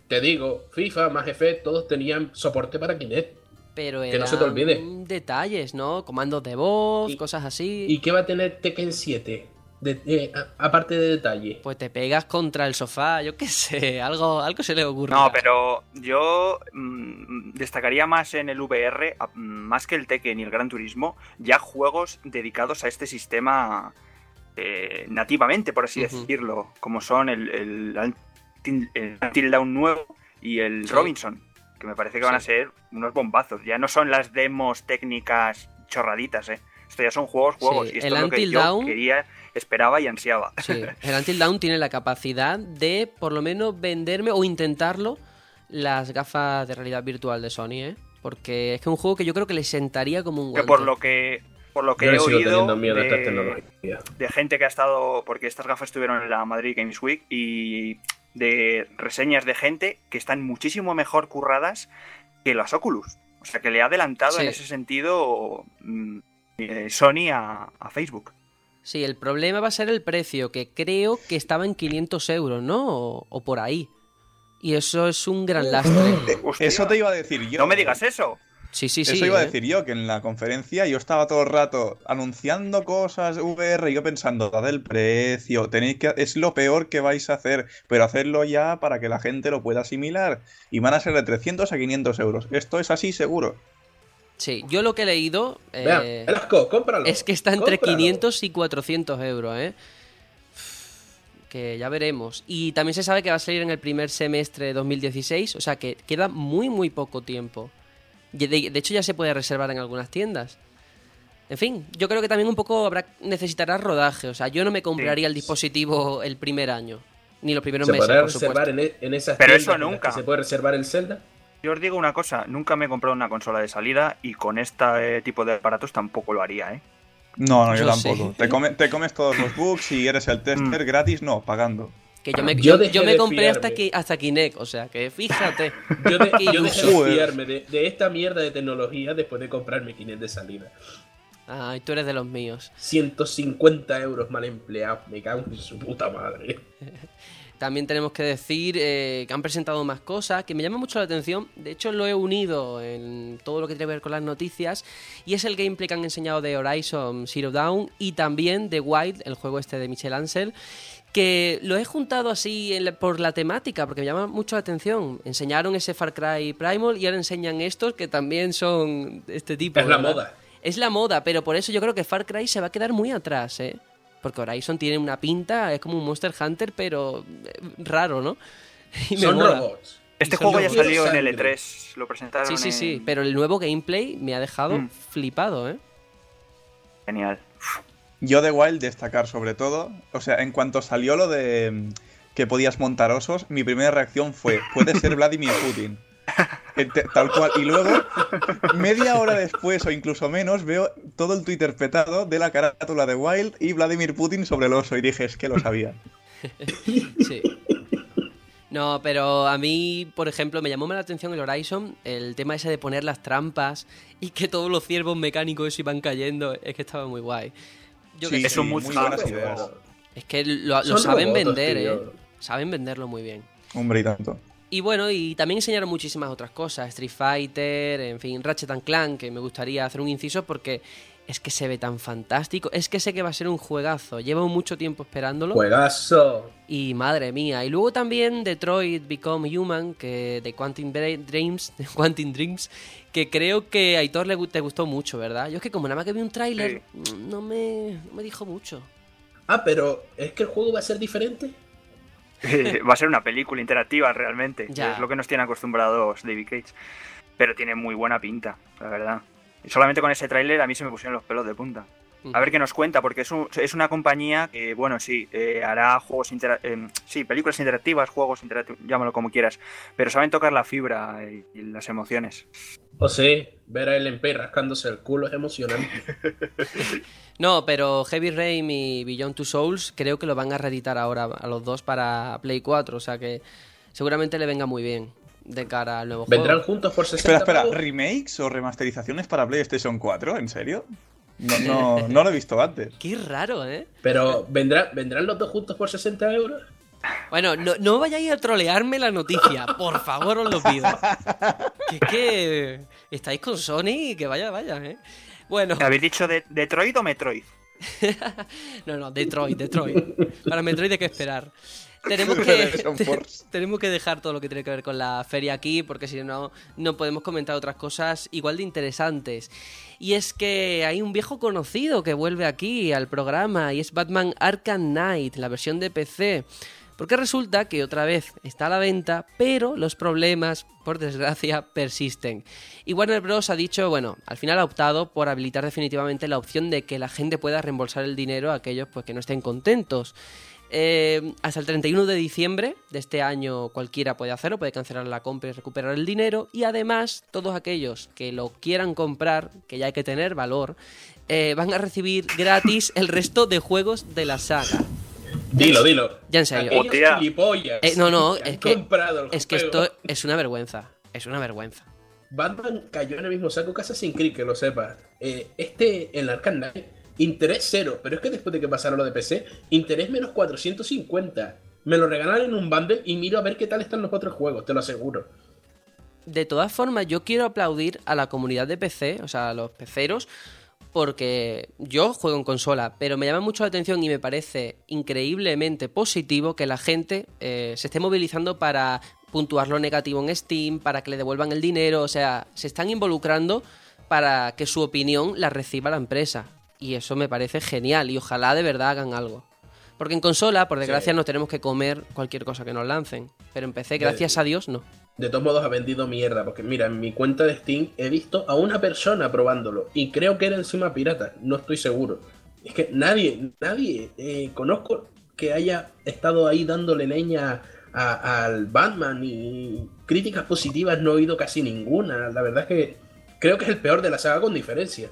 te digo, FIFA más EF, todos tenían soporte para Kinect. Pero que no se te olvide. Detalles, ¿no? Comandos de voz, cosas así. ¿Y qué va a tener Tekken 7? Aparte de detalle, pues te pegas contra el sofá, yo qué sé, algo se le ocurre. No, pero yo destacaría más en el VR, más que el Tekken y el Gran Turismo, ya juegos dedicados a este sistema nativamente, por así decirlo, como son el Until Dawn nuevo y el Robinson, que me parece que van a ser unos bombazos. Ya no son las demos técnicas chorraditas, esto ya son juegos, y esto el es lo que yo quería, esperaba y ansiaba. Sí, el Until Dawn tiene la capacidad de, por lo menos, venderme o intentarlo las gafas de realidad virtual de Sony, porque es que es un juego que yo creo que le sentaría como un guante. Que por lo que he oído de gente que ha estado, porque estas gafas estuvieron en la Madrid Games Week, y de reseñas de gente que están muchísimo mejor curradas que las Oculus. O sea, que le ha adelantado en ese sentido Sony a Facebook. Sí, el problema va a ser el precio, que creo que estaba en 500 euros, ¿no? O por ahí. Y eso es un gran lastre. Hostia, eso te iba a decir yo. No me digas eso. Sí. Eso iba a decir yo, que en la conferencia yo estaba todo el rato anunciando cosas VR y yo pensando, dad el precio, es lo peor que vais a hacer, pero hacerlo ya para que la gente lo pueda asimilar. Y van a ser de 300 a 500 euros. Esto es así seguro. Sí, yo lo que he leído es que está entre 500 y 400 euros, que ya veremos. Y también se sabe que va a salir en el primer semestre de 2016, o sea que queda muy, muy poco tiempo. De hecho, ya se puede reservar en algunas tiendas. En fin, yo creo que también un poco necesitará rodaje, o sea, yo no me compraría el dispositivo el primer año, ni los primeros meses, por supuesto. ¿Se podrá reservar en esas tiendas? Pero eso nunca. ¿Se puede reservar el Zelda? Yo os digo una cosa, nunca me he comprado una consola de salida y con este tipo de aparatos tampoco lo haría, ¿eh? No, no, yo tampoco. Sí. Te comes todos los bugs y eres el tester gratis, no, pagando. Que yo me compré hasta Kinect, o sea, que fíjate. Yo dejé de fiarme de esta mierda de tecnología después de comprarme Kinect de salida. Ay, tú eres de los míos. 150 euros mal empleados, me cago en su puta madre. También tenemos que decir que han presentado más cosas, que me llama mucho la atención. De hecho, lo he unido en todo lo que tiene que ver con las noticias. Y es el gameplay que han enseñado de Horizon Zero Dawn y también The Wild, el juego este de Michel Ancel, que lo he juntado así por la temática, porque me llama mucho la atención. Enseñaron ese Far Cry Primal y ahora enseñan estos que también son este tipo. Es ¿verdad? La moda. Es la moda, pero por eso yo creo que Far Cry se va a quedar muy atrás, ¿eh? Porque Horizon tiene una pinta, es como un Monster Hunter, pero raro, ¿no? Y son robots. Este juego ya salió en el E3, lo presentaron. Sí, pero el nuevo gameplay me ha dejado flipado, ¿eh? Genial. Yo de Wild destacar sobre todo, o sea, en cuanto salió lo de que podías montar osos, mi primera reacción fue, puede ser Vladimir Putin. Tal cual, y luego media hora después o incluso menos veo todo el Twitter petado de la carátula de Wild y Vladimir Putin sobre el oso y dije, es que lo sabía. Sí. No, pero a mí, por ejemplo, me llamó la atención el Horizon, el tema ese de poner las trampas y que todos los ciervos mecánicos eso iban cayendo, es que estaba muy guay. Sí, es muy buenas ideas. Es que lo saben vender, tío. Saben venderlo muy bien. Hombre, y tanto. Y bueno, y también enseñaron muchísimas otras cosas, Street Fighter, en fin, Ratchet & Clank, que me gustaría hacer un inciso porque es que se ve tan fantástico, es que sé que va a ser un juegazo, llevo mucho tiempo esperándolo. ¡Juegazo! Y madre mía, y luego también Detroit Become Human, que de Quantic Dreams, que creo que a Aitor te gustó mucho, ¿verdad? Yo es que como nada más que vi un tráiler, sí. no me dijo mucho. Ah, pero ¿es que el juego va a ser diferente? Va a ser una película interactiva realmente, ya. Es lo que nos tiene acostumbrados David Cage, pero tiene muy buena pinta, la verdad. Y solamente con ese tráiler a mí se me pusieron los pelos de punta. A ver qué nos cuenta, porque es una compañía que, bueno, sí, hará juegos películas interactivas, juegos interactivos, llámalo como quieras, pero saben tocar la fibra y las emociones. O sea, ver a Ellen Page rascándose el culo es emocionante. No, pero Heavy Rain y Beyond Two Souls creo que lo van a reeditar ahora a los dos para Play 4, o sea que seguramente le venga muy bien. De cara al nuevo juego. ¿Vendrán juntos por 60? Espera, ¿remakes o remasterizaciones para PlayStation 4? ¿En serio? No lo he visto antes. Qué raro, ¿eh? Pero, ¿vendrán los dos juntos por 60 euros? Bueno, no vayáis a trolearme la noticia. Por favor, os lo pido. Que es que estáis con Sony y que vaya, ¿eh? Bueno. ¿Habéis dicho Detroit o Metroid? No, Detroit. Para Metroid hay que esperar. Tenemos que dejar todo lo que tiene que ver con la feria aquí, porque si no, no podemos comentar otras cosas igual de interesantes. Y es que hay un viejo conocido que vuelve aquí al programa y es Batman: Arkham Knight, la versión de PC. Porque resulta que otra vez está a la venta, pero los problemas, por desgracia, persisten. Y Warner Bros. Ha dicho, bueno, al final ha optado por habilitar definitivamente la opción de que la gente pueda reembolsar el dinero a aquellos pues, que no estén contentos. Hasta el 31 de diciembre de este año cualquiera puede hacerlo, puede cancelar la compra y recuperar el dinero, y además todos aquellos que lo quieran comprar, que ya hay que tener valor, van a recibir gratis el resto de juegos de la saga. Dilo. Ya en serio. Esto es una vergüenza, Batman cayó en el mismo saco casi sin clic, que lo sepas. El Arkham Knight, interés cero, pero es que después de que pasaron lo de PC, interés menos 450. Me lo regalaron en un bundle y miro a ver qué tal están los otros juegos, te lo aseguro. De todas formas, yo quiero aplaudir a la comunidad de PC, o sea, a los peceros, porque yo juego en consola, pero me llama mucho la atención y me parece increíblemente positivo que la gente se esté movilizando para puntuar lo negativo en Steam, para que le devuelvan el dinero, o sea, se están involucrando para que su opinión la reciba la empresa. Y eso me parece genial y ojalá de verdad hagan algo. Porque en consola, por desgracia, nos tenemos que comer cualquier cosa que nos lancen. Pero en PC, gracias a Dios, no. De todos modos ha vendido mierda, porque mira, en mi cuenta de Steam he visto a una persona probándolo. Y creo que era encima pirata, no estoy seguro. Es que nadie conozco que haya estado ahí dándole leña al Batman y críticas positivas no he oído casi ninguna. La verdad es que creo que es el peor de la saga con diferencia.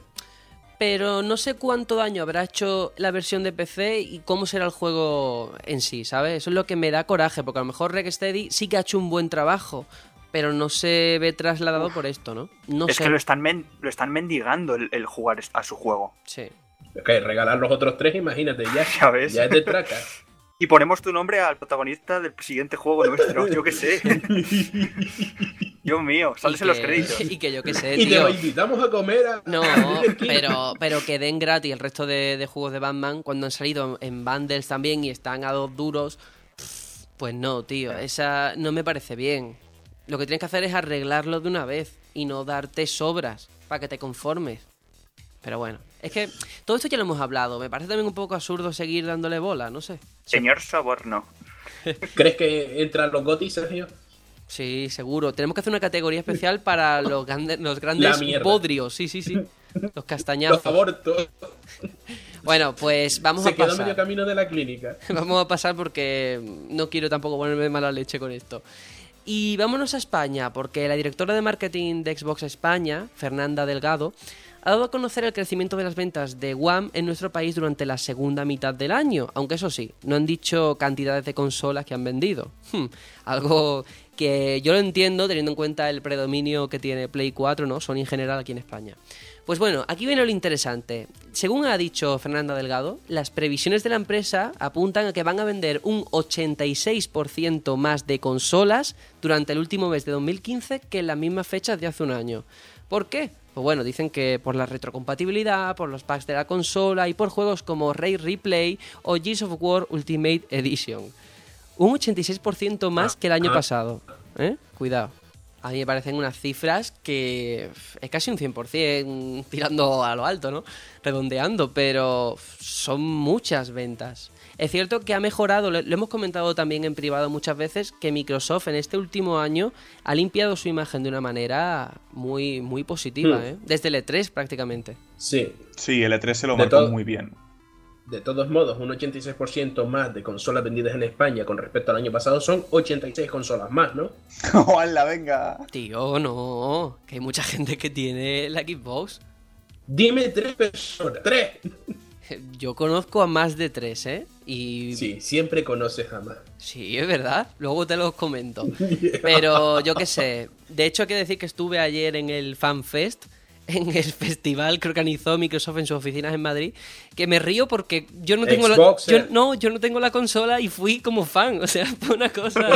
Pero no sé cuánto daño habrá hecho la versión de PC y cómo será el juego en sí, ¿sabes? Eso es lo que me da coraje, porque a lo mejor Rocksteady sí que ha hecho un buen trabajo, pero no se ve trasladado por esto, ¿no? No sé. Que lo están mendigando el jugar a su juego. Sí. Ok, regalar los otros tres, imagínate, ya es de traca. Y ponemos tu nombre al protagonista del siguiente juego nuestro, yo qué sé. Dios mío, sales en los créditos. Y que yo qué sé, tío. Y te lo invitamos a comer a... No, pero que den gratis el resto de juegos de Batman cuando han salido en bundles también y están a dos duros. Pues no, tío, esa no me parece bien. Lo que tienes que hacer es arreglarlo de una vez y no darte sobras para que te conformes. Pero bueno, es que todo esto ya lo hemos hablado. Me parece también un poco absurdo seguir dándole bola, no sé. Señor Soborno. ¿Crees que entran los gotis, Sergio? Sí, seguro. Tenemos que hacer una categoría especial para los grandes podrios. Sí. Los castañazos. Los abortos. Bueno, pues vamos a pasar. Se quedó medio camino de la clínica. Vamos a pasar porque no quiero tampoco ponerme mala leche con esto. Y vámonos a España, porque la directora de marketing de Xbox España, Fernanda Delgado, ha dado a conocer el crecimiento de las ventas de One en nuestro país durante la segunda mitad del año. Aunque eso sí, no han dicho cantidades de consolas que han vendido. Algo que yo lo entiendo teniendo en cuenta el predominio que tiene Play 4, ¿no? Sony en general aquí en España. Pues bueno, aquí viene lo interesante. Según ha dicho Fernanda Delgado, las previsiones de la empresa apuntan a que van a vender un 86% más de consolas durante el último mes de 2015 que en las mismas fechas de hace un año. ¿Por qué? Pues bueno, dicen que por la retrocompatibilidad, por los packs de la consola y por juegos como Ray Replay o Gears of War Ultimate Edition. Un 86% más que el año pasado. ¿Eh? Cuidado. A mí me parecen unas cifras que es casi un 100%, tirando a lo alto, ¿no? Redondeando, pero son muchas ventas. Es cierto que ha mejorado, lo hemos comentado también en privado muchas veces, que Microsoft en este último año ha limpiado su imagen de una manera muy, muy positiva, ¿eh? Desde el E3 prácticamente. Sí, el E3 se lo marcó muy bien. De todos modos, un 86% más de consolas vendidas en España con respecto al año pasado son 86 consolas más, ¿no? ¡Hala, venga! Tío, no, que hay mucha gente que tiene la Xbox. Dime tres personas, ¡tres! Yo conozco a más de tres, ¿eh? Y... Sí, siempre conoces a más. Sí, es verdad, luego te los comento. Pero yo qué sé, de hecho hay que decir que estuve ayer en el FanFest, en el festival que organizó Microsoft en sus oficinas en Madrid, que me río porque yo no tengo la consola y fui como fan, o sea, fue una cosa...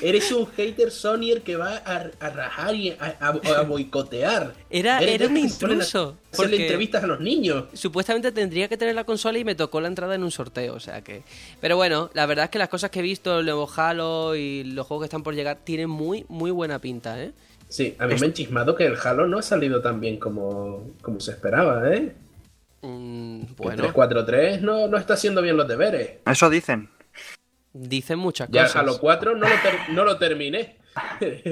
Eres un hater Sonyer que va a rajar y a boicotear. Era un intruso. Hacerle entrevistas a los niños. Supuestamente tendría que tener la consola y me tocó la entrada en un sorteo, o sea que... Pero bueno, la verdad es que las cosas que he visto, el nuevo Halo y los juegos que están por llegar tienen muy, muy buena pinta, ¿eh? Sí, a mí me han chismado que el Halo no ha salido tan bien como se esperaba, ¿eh? Bueno. El 343 no está haciendo bien los deberes. Eso dicen. Dicen muchas cosas. Ya el Halo 4 no lo terminé.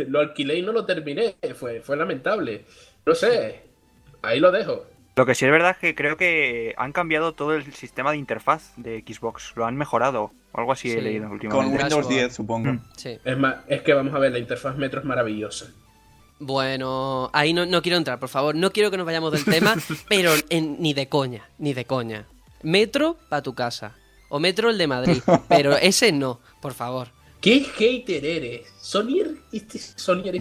Lo alquilé y no lo terminé. Fue lamentable. No sé. Ahí lo dejo. Lo que sí es verdad es que creo que han cambiado todo el sistema de interfaz de Xbox. Lo han mejorado. O algo así sí. He leído últimamente. Con Windows 10, supongo. Sí. Es más, es que vamos a ver, la interfaz Metro es maravillosa. Bueno, ahí no quiero entrar, por favor. No quiero que nos vayamos del tema, pero ni de coña. Metro para tu casa. O Metro el de Madrid. Pero ese no, por favor. ¿Qué hater eres? Sonier.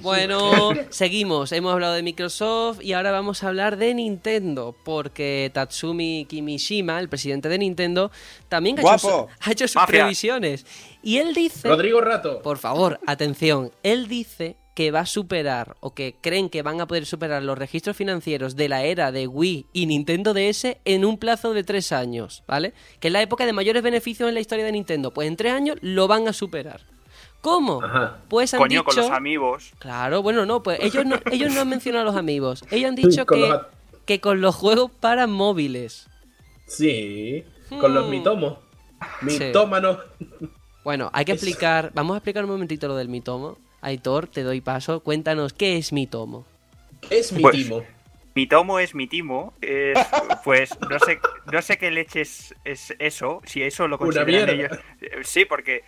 Bueno, seguimos. Hemos hablado de Microsoft y ahora vamos a hablar de Nintendo. Porque Tatsumi Kimishima, el presidente de Nintendo, también ha hecho sus previsiones. Y él dice... Rodrigo Rato. Por favor, atención. Él dice... que va a superar, o que creen que van a poder superar los registros financieros de la era de Wii y Nintendo DS en un plazo de 3 años, ¿vale? Que es la época de mayores beneficios en la historia de Nintendo. Pues en 3 años lo van a superar. ¿Cómo? Ajá. Pues han dicho... con los amigos. Claro, bueno, no, pues ellos no han mencionado los amigos. Ellos han dicho que con los juegos para móviles. Sí, con los mitomos. Mitómanos. Sí. Bueno, hay que explicar... Vamos a explicar un momentito lo del mitomo. Aitor, te doy paso. Cuéntanos, ¿qué es Mitomo? ¿Qué es Mitimo? Pues, Mitomo es Mitimo. Pues no sé qué leche es eso. Si eso lo consideran ellos. Sí, porque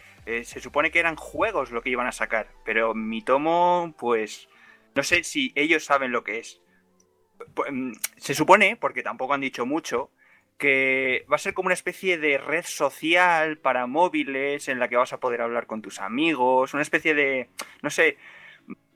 Se supone que eran juegos lo que iban a sacar, pero mi tomo, pues, no sé si ellos saben lo que es. Se supone, porque tampoco han dicho mucho, que va a ser como una especie de red social para móviles en la que vas a poder hablar con tus amigos, una especie de, no sé,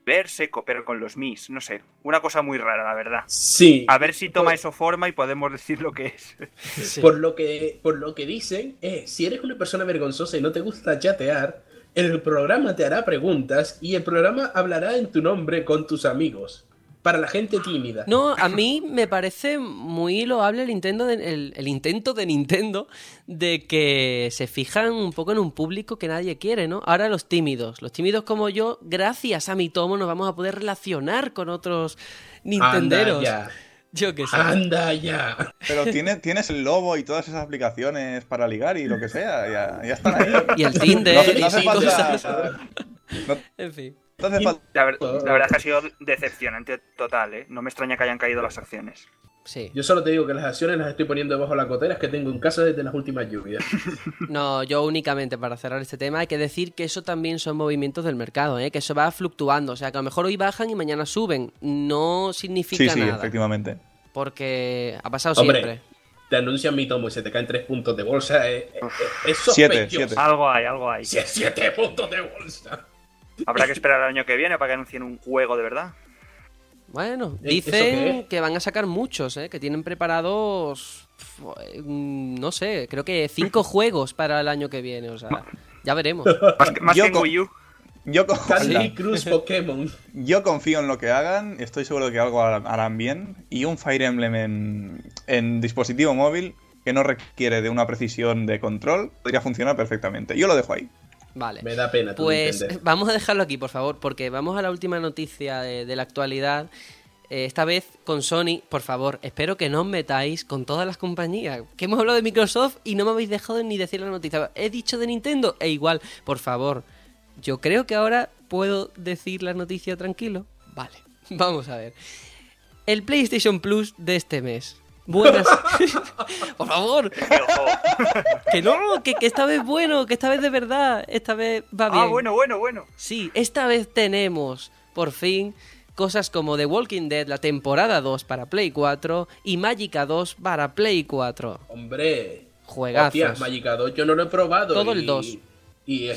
verse, pero con los Mis, no sé, una cosa muy rara, la verdad. Sí. A ver si toma eso forma y podemos decir lo que es. Sí. Por lo que dicen, si eres una persona vergonzosa y no te gusta chatear, el programa te hará preguntas y el programa hablará en tu nombre con tus amigos. Para la gente tímida. No, a mí me parece muy loable el intento de Nintendo de que se fijan un poco en un público que nadie quiere, ¿no? Ahora los tímidos como yo, gracias a mi tomo nos vamos a poder relacionar con otros nintenderos. Anda ya. Yo qué sé. Anda ya. Pero tienes el Lobo y todas esas aplicaciones para ligar y lo que sea, ya están ahí. Y el Tinder. No hace falta. En fin. La verdad es que ha sido decepcionante total, ¿eh? No me extraña que hayan caído las acciones. Sí. Yo solo te digo que las acciones las estoy poniendo debajo de la cotera, es que tengo en casa desde las últimas lluvias. No, yo únicamente para cerrar este tema hay que decir que eso también son movimientos del mercado, ¿eh? Que eso va fluctuando, o sea que a lo mejor hoy bajan y mañana suben, no significa nada. Sí, efectivamente. Porque ha pasado siempre. Te anuncian mi tomo y se te caen 3 puntos de bolsa, es sospechoso. 7. Algo hay. 7 puntos de bolsa. Habrá que esperar al año que viene para que anuncien un juego de verdad. Bueno, dicen que van a sacar muchos, que tienen preparados, no sé, creo que 5 juegos para el año que viene, o sea, ya veremos. Más que en Wii U. Candy Crush Pokémon. Yo confío en lo que hagan, estoy seguro de que algo harán bien, y un Fire Emblem en dispositivo móvil que no requiere de una precisión de control podría funcionar perfectamente. Yo lo dejo ahí. Vale. Me da pena. Pues vamos a dejarlo aquí, por favor, porque vamos a la última noticia de la actualidad. Esta vez con Sony, por favor, espero que no os metáis con todas las compañías. Que hemos hablado de Microsoft y no me habéis dejado ni decir la noticia. He dicho de Nintendo igual, por favor. Yo creo que ahora puedo decir la noticia tranquilo. Vale, vamos a ver. El PlayStation Plus de este mes. Buenas. Por favor. Que no, que esta vez bueno, que esta vez de verdad, esta vez va bien. Ah, bueno. Sí, esta vez tenemos, por fin, cosas como The Walking Dead, la temporada 2 para Play 4 y Magica 2 para Play 4. Hombre. Juegazos. Hostias, Magica 2 yo no lo he probado. Todo el 2. Y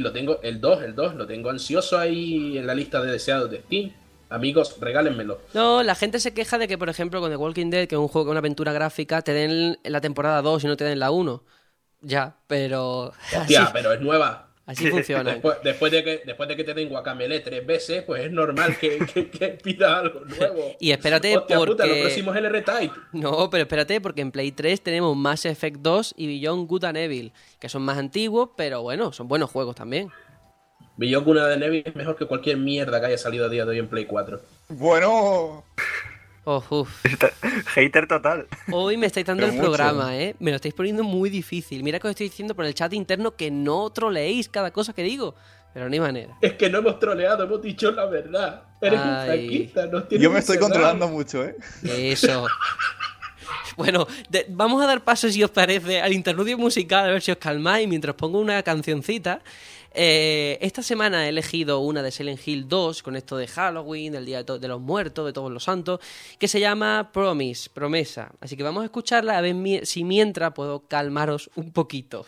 lo tengo, el 2 lo tengo ansioso ahí en la lista de deseados de Steam. Amigos, regálenmelo. No, la gente se queja de que, por ejemplo, con The Walking Dead, que es un juego con una aventura gráfica, te den la temporada 2 y no te den la 1. Ya, pero... Hostia, así, pero es nueva. Así funciona. Después de que te den Guacamele 3 veces, pues es normal que pida algo nuevo. Y espérate, hostia, porque... puta, lo próximo es el R-Type. No, pero espérate, porque en Play 3 tenemos Mass Effect 2 y Beyond Good and Evil, que son más antiguos, pero bueno, son buenos juegos también. Beyond Good and Evil es mejor que cualquier mierda que haya salido a día de hoy en Play 4. Bueno. Oh, uff. Hater total. Hoy me estáis dando pero el mucho. Programa, Me lo estáis poniendo muy difícil. Mira que os estoy diciendo por el chat interno que no troleéis cada cosa que digo. Pero no hay manera. Es que no hemos troleado, hemos dicho la verdad. Eres un franquista, nos tienes. Yo me estoy controlando mucho, Eso. Bueno, vamos a dar paso, si os parece, al interludio musical, a ver si os calmáis mientras pongo una cancioncita. Esta semana he elegido una de Silent Hill 2 con esto de Halloween, del Día de los Muertos, de Todos los Santos, que se llama Promise, Promesa. Así que vamos a escucharla a ver si mientras puedo calmaros un poquito.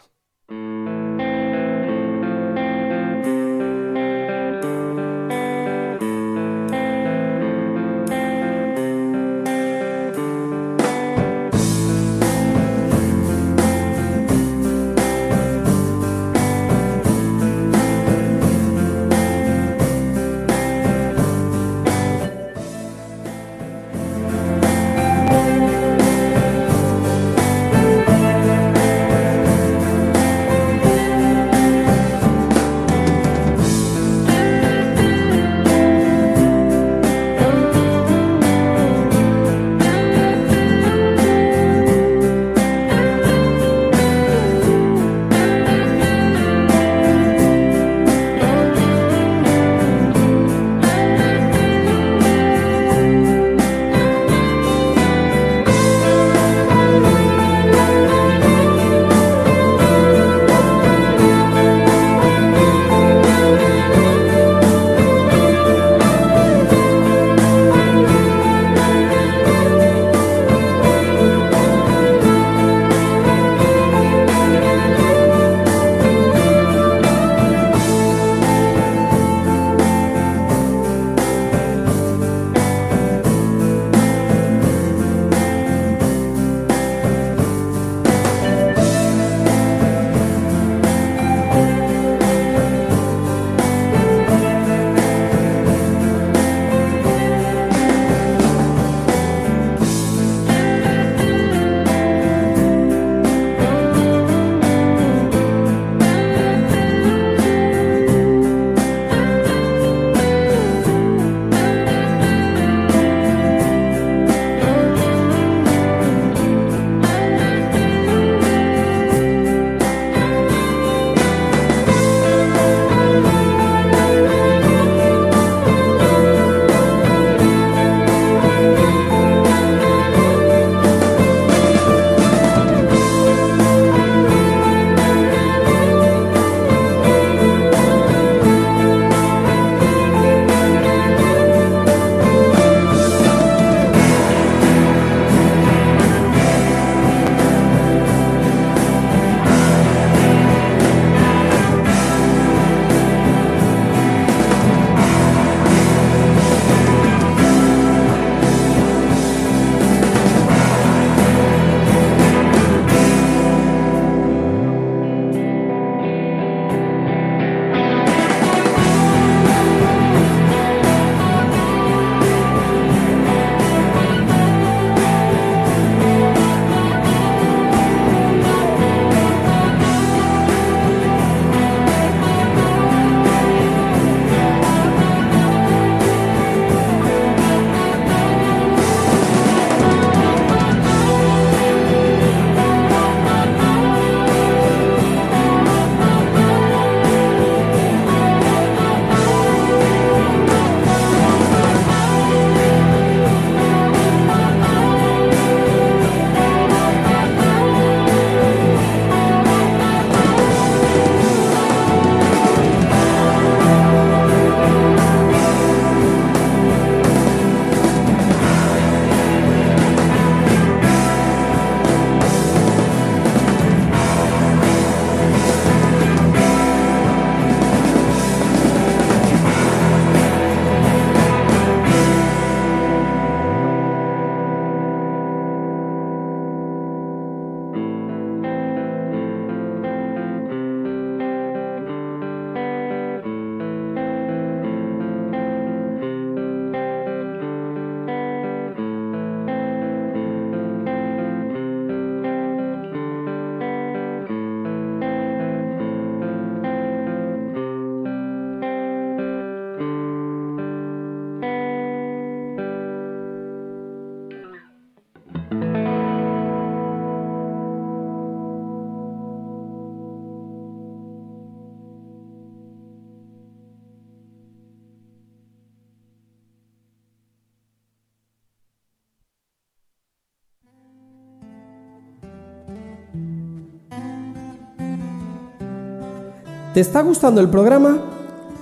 ¿Te está gustando el programa?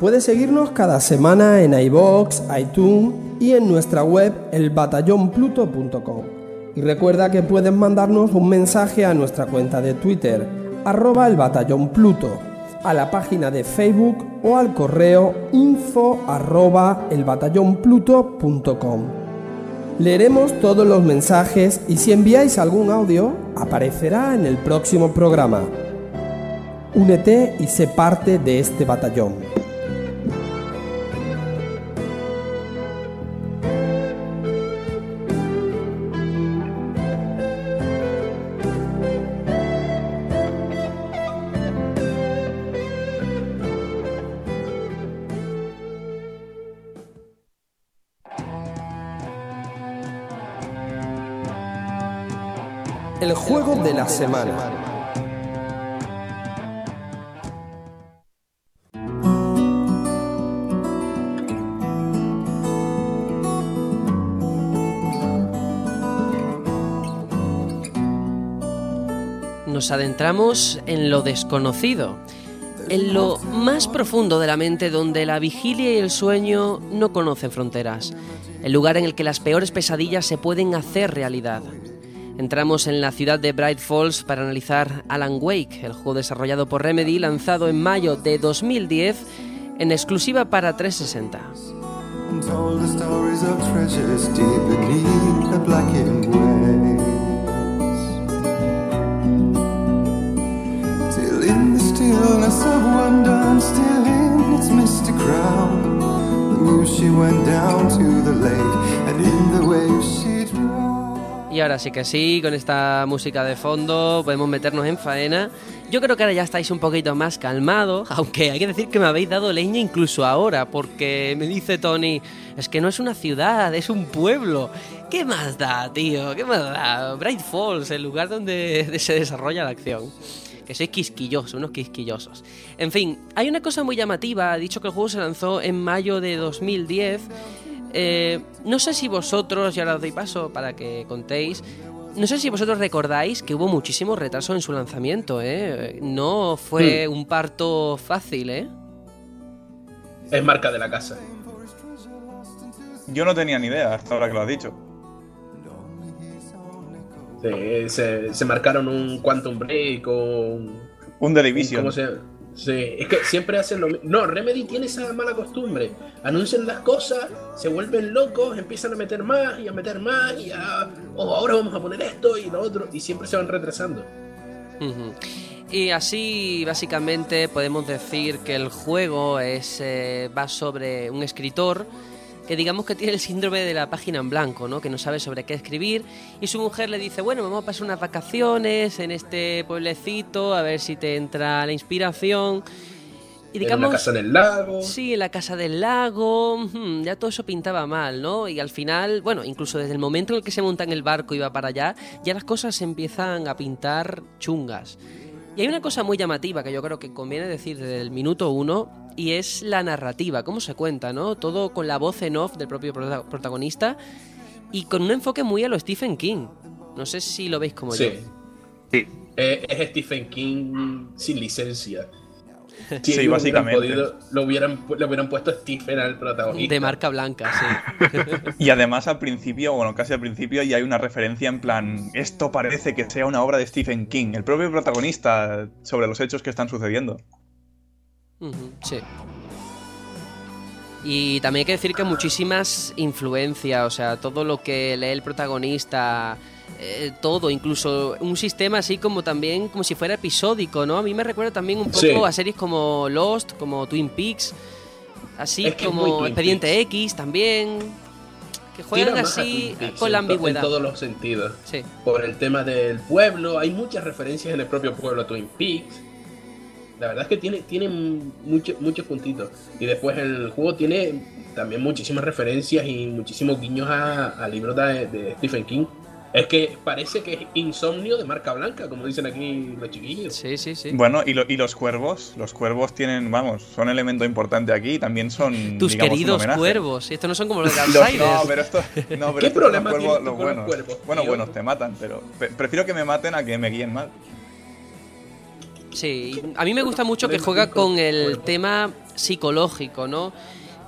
Puedes seguirnos cada semana en iVoox, iTunes y en nuestra web elbatallonpluto.com. Y recuerda que puedes mandarnos un mensaje a nuestra cuenta de Twitter, @elbatallonpluto, a la página de Facebook o al correo info@elbatallonpluto.com. Leeremos todos los mensajes y si enviáis algún audio, aparecerá en el próximo programa. Únete y sé parte de este batallón. El juego de la semana. Nos adentramos en lo desconocido, en lo más profundo de la mente, donde la vigilia y el sueño no conocen fronteras, el lugar en el que las peores pesadillas se pueden hacer realidad. Entramos en la ciudad de Bright Falls para analizar Alan Wake, el juego desarrollado por Remedy, lanzado en mayo de 2010 en exclusiva para 360. Y ahora sí que sí, con esta música de fondo podemos meternos en faena. Yo creo que ahora ya estáis un poquito más calmados, aunque hay que decir que me habéis dado leña incluso ahora, porque me dice Tony, es que no es una ciudad, es un pueblo. ¿Qué más da, tío? ¿Qué más da? Bright Falls, el lugar donde se desarrolla la acción. Que sois quisquillosos, unos quisquillosos. En fin, hay una cosa muy llamativa. He dicho que el juego se lanzó en mayo de 2010. No sé si vosotros, y ahora os doy paso para que contéis, no sé si vosotros recordáis que hubo muchísimo retraso en su lanzamiento, ¿eh? No fue un parto fácil, ¿eh? Es marca de la casa. Yo no tenía ni idea hasta ahora que lo has dicho. Sí, se marcaron un Quantum Break o un The Division. Sí, es que siempre hacen lo mismo. No, Remedy tiene esa mala costumbre. Anuncian las cosas, se vuelven locos, empiezan a meter más y a... Oh, ahora vamos a poner esto y lo otro. Y siempre se van retrasando. Uh-huh. Y así, básicamente, podemos decir que el juego va sobre un escritor que digamos que tiene el síndrome de la página en blanco, ¿no? Que no sabe sobre qué escribir, y su mujer le dice, bueno, vamos a pasar unas vacaciones en este pueblecito, a ver si te entra la inspiración. Y digamos, en la casa del lago. Sí, en la casa del lago, ya todo eso pintaba mal, ¿no? Y al final, bueno, incluso desde el momento en el que se monta en el barco y va para allá, ya las cosas se empiezan a pintar chungas. Y hay una cosa muy llamativa que yo creo que conviene decir desde el minuto uno, y es la narrativa, cómo se cuenta, ¿no? Todo con la voz en off del propio protagonista y con un enfoque muy a lo Stephen King. No sé si lo veis como yo. Sí. Es Stephen King sin licencia. Sí, básicamente. Le hubieran puesto Stephen al protagonista. De marca blanca, sí. Y además al principio, bueno, casi al principio, ya hay una referencia en plan, esto parece que sea una obra de Stephen King, el propio protagonista, sobre los hechos que están sucediendo. Sí. Y también hay que decir que muchísimas influencias, o sea, todo lo que lee el protagonista, todo, incluso un sistema así como también, como si fuera episódico, ¿no? A mí me recuerda también un poco a series como Lost, como Twin Peaks, así es que como Expediente X también, que juegan así con la ambigüedad. En todos los sentidos. Sí. Por el tema del pueblo, hay muchas referencias en el propio pueblo a Twin Peaks. La verdad es que tiene muchos puntitos. Y después el juego tiene también muchísimas referencias y muchísimos guiños a libros de Stephen King. Es que parece que es insomnio de marca blanca, como dicen aquí los chiquillos. Sí, sí, sí. Bueno, y los cuervos. Los cuervos tienen, vamos, son elemento importante aquí. También son, tus digamos, queridos cuervos. Estos no son como los de Alzheimer. No, pero ¿qué problema tienen los cuervos? Bueno, te matan, pero prefiero que me maten a que me guíen mal. Sí, a mí me gusta mucho que juega con el tema psicológico, ¿no?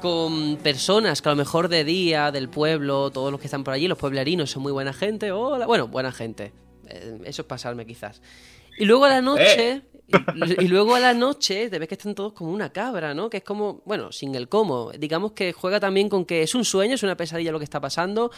Con personas que a lo mejor de día, del pueblo, todos los que están por allí, los pueblerinos son muy buena gente. Hola. Bueno, buena gente. Eso es pasarme quizás. Y luego a la noche... ¿Eh? Y luego a la noche te ves que están todos como una cabra, ¿no? Que es como, bueno, sin el cómo. Digamos que juega también con que es un sueño, es una pesadilla lo que está pasando,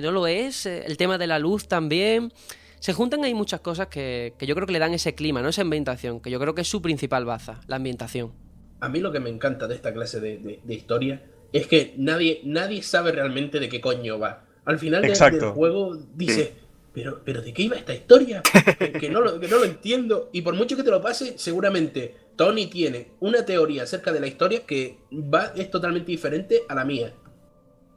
no lo es, el tema de la luz también. Se juntan ahí muchas cosas que yo creo que le dan ese clima, ¿no? Esa ambientación, que yo creo que es su principal baza, la ambientación. A mí lo que me encanta de esta clase de historia es que nadie sabe realmente de qué coño va. Al final del juego dices... Sí. Pero ¿de qué iba esta historia? Que no lo entiendo. Y por mucho que te lo pase, seguramente Tony tiene una teoría acerca de la historia que es totalmente diferente a la mía.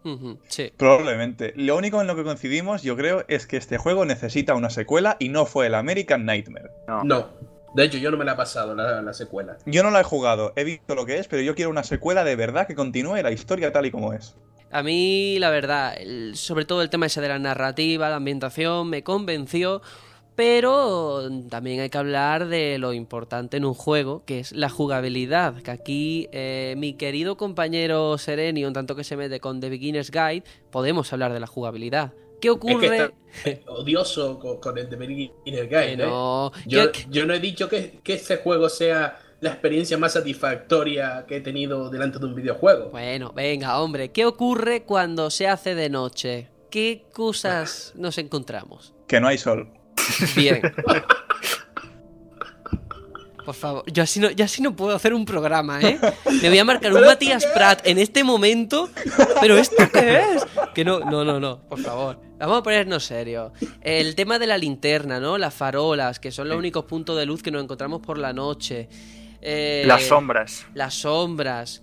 Uh-huh, sí. Probablemente. Lo único en lo que coincidimos, yo creo, es que este juego necesita una secuela y no fue el American Nightmare. No. De hecho, yo no me la he pasado, la secuela. Yo no la he jugado. He visto lo que es, pero yo quiero una secuela de verdad que continúe la historia tal y como es. A mí, la verdad, sobre todo el tema ese de la narrativa, la ambientación, me convenció, pero también hay que hablar de lo importante en un juego, que es la jugabilidad, que aquí mi querido compañero Serenium, tanto que se mete con The Beginner's Guide, podemos hablar de la jugabilidad. ¿Qué ocurre? Es que está odioso con el The Beginner's Guide, no. Yo no he dicho que este juego sea... la experiencia más satisfactoria que he tenido delante de un videojuego. Bueno, venga, hombre, ¿qué ocurre cuando se hace de noche? ¿Qué cosas nos encontramos? Que no hay sol. Bien. Por favor, yo así no puedo hacer un programa, ¿eh? Me voy a marcar un Matías Prat en este momento, pero ¿esto qué es? Que no, por favor. Vamos a ponernos serios. El tema de la linterna, ¿no? Las farolas, que son los únicos puntos de luz que nos encontramos por la noche. Las sombras,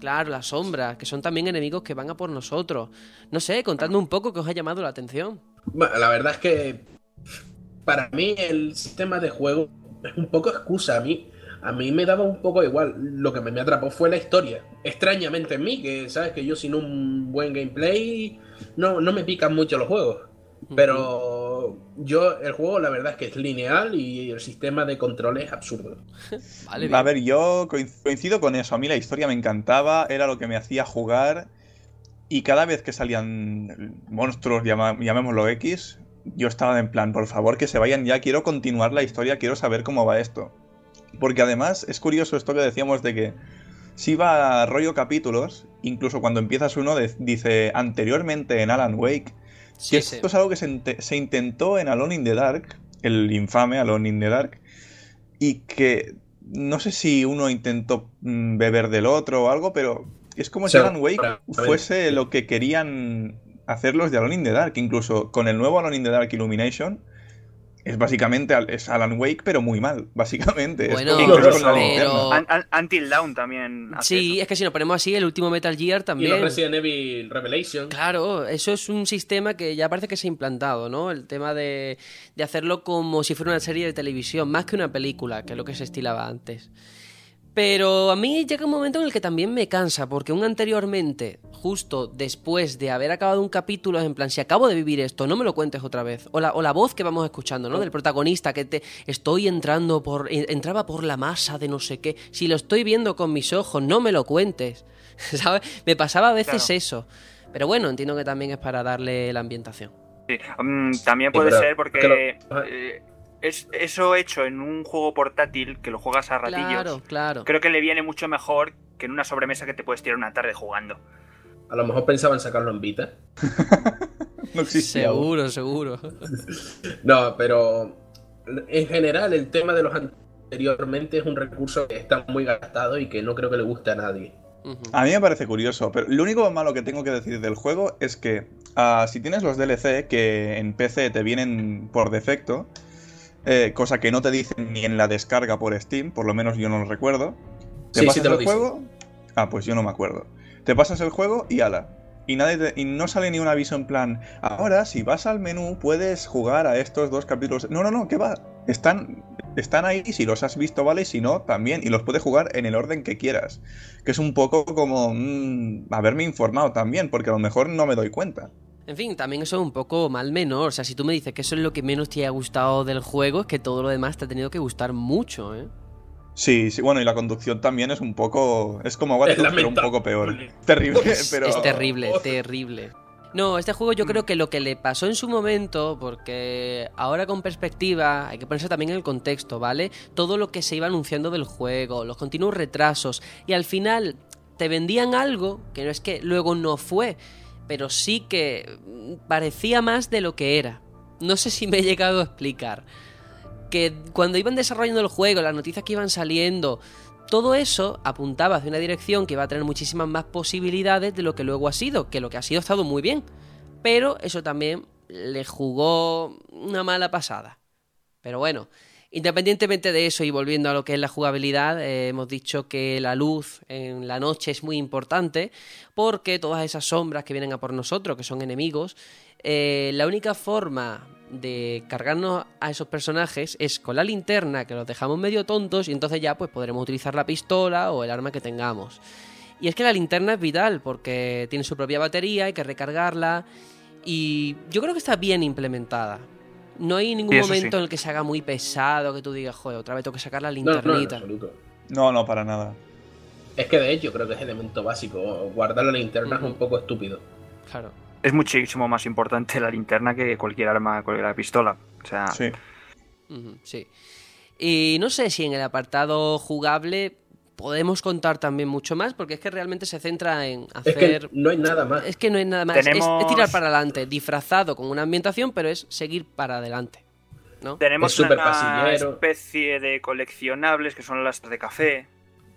que son también enemigos que van a por nosotros. No sé, contadme un poco qué os ha llamado la atención. Bueno, la verdad es que para mí el sistema de juego es un poco excusa. A mí me daba un poco igual. Lo que me atrapó fue la historia. Extrañamente en mí, que sabes que yo sin un buen gameplay no me pican mucho los juegos. Pero el juego la verdad es que es lineal y el sistema de control es absurdo. Vale, a ver, yo coincido con eso. A mí la historia me encantaba, era lo que me hacía jugar. Y cada vez que salían monstruos, llamémoslo X, yo estaba en plan, por favor que se vayan ya, quiero continuar la historia, quiero saber cómo va esto. Porque además es curioso esto que decíamos de que si va a rollo capítulos, incluso cuando empiezas uno dice anteriormente en Alan Wake. Sí, esto es algo que se intentó en Alone in the Dark, el infame Alone in the Dark, y que no sé si uno intentó beber del otro o algo, pero es como si Alan Wake fuese lo que querían hacer los de Alone in the Dark. Incluso con el nuevo Alone in the Dark Illumination, es básicamente Alan Wake, pero muy mal, básicamente. Bueno, pero... Until Dawn también hace eso. Es que si nos ponemos así, el último Metal Gear también. Y los Resident Evil Revelation. Claro, eso es un sistema que ya parece que se ha implantado, ¿no? El tema de hacerlo como si fuera una serie de televisión, más que una película, que es lo que se estilaba antes. Pero a mí llega un momento en el que también me cansa, porque anteriormente, justo después de haber acabado un capítulo, es en plan, si acabo de vivir esto, no me lo cuentes otra vez. O la voz que vamos escuchando, ¿no? Del protagonista, que entraba por la masa de no sé qué. Si lo estoy viendo con mis ojos, no me lo cuentes. ¿Sabes? Me pasaba a veces eso. Pero bueno, entiendo que también es para darle la ambientación. Sí, también puede ser porque... eso hecho en un juego portátil que lo juegas a ratillos, claro. Creo que le viene mucho mejor que en una sobremesa que te puedes tirar una tarde jugando. A lo mejor pensaban sacarlo en Vita. No existe. Seguro. No, pero en general el tema de los anteriormente es un recurso que está muy gastado y que no creo que le guste a nadie. Uh-huh. A mí me parece curioso, pero lo único malo que tengo que decir del juego es que si tienes los DLC que en PC te vienen por defecto, cosa que no te dicen ni en la descarga por Steam, por lo menos yo no lo recuerdo. ¿Te pasas el juego? Ah, pues yo no me acuerdo. Te pasas el juego y ala. Y no sale ni un aviso en plan, ahora si vas al menú puedes jugar a estos dos capítulos. No, ¿qué va? Están ahí y si los has visto vale, y si no, también. Y los puedes jugar en el orden que quieras. Que es un poco como haberme informado también, porque a lo mejor no me doy cuenta. En fin, también eso es un poco mal menor. O sea, si tú me dices que eso es lo que menos te ha gustado del juego, es que todo lo demás te ha tenido que gustar mucho, ¿eh? Sí, bueno, y la conducción también es un poco... Es como Watch Dogs, pero un poco peor. Terrible, pero... Es terrible, terrible. No, este juego yo creo que lo que le pasó en su momento, porque ahora con perspectiva hay que ponerse también en el contexto, ¿vale? Todo lo que se iba anunciando del juego, los continuos retrasos, y al final te vendían algo que no es que luego no fue, pero sí que parecía más de lo que era. No sé si me he llegado a explicar. Que cuando iban desarrollando el juego, las noticias que iban saliendo, todo eso apuntaba hacia una dirección que iba a tener muchísimas más posibilidades de lo que luego ha sido, que lo que ha sido ha estado muy bien, pero eso también le jugó una mala pasada. Pero bueno, independientemente de eso y volviendo a lo que es la jugabilidad, hemos dicho que la luz en la noche es muy importante porque todas esas sombras que vienen a por nosotros, que son enemigos, la única forma de cargarnos a esos personajes es con la linterna, que los dejamos medio tontos y entonces ya pues podremos utilizar la pistola o el arma que tengamos. Y es que la linterna es vital porque tiene su propia batería, hay que recargarla y yo creo que está bien implementada. No hay ningún momento en el que se haga muy pesado, que tú digas, joder, otra vez tengo que sacar la linternita. No, para nada. Es que de hecho creo que es elemento básico, guardar la linterna es un poco estúpido. Claro. Es muchísimo más importante la linterna que cualquier arma, cualquier pistola. O sea... Sí. Sí. Y no sé si en el apartado jugable podemos contar también mucho más, porque es que realmente se centra en hacer... Es que no hay nada más. Es que no hay nada más. Tenemos... Es tirar para adelante, disfrazado con una ambientación, pero es seguir para adelante, ¿no? Tenemos una pasillero. Especie de coleccionables que son las de café.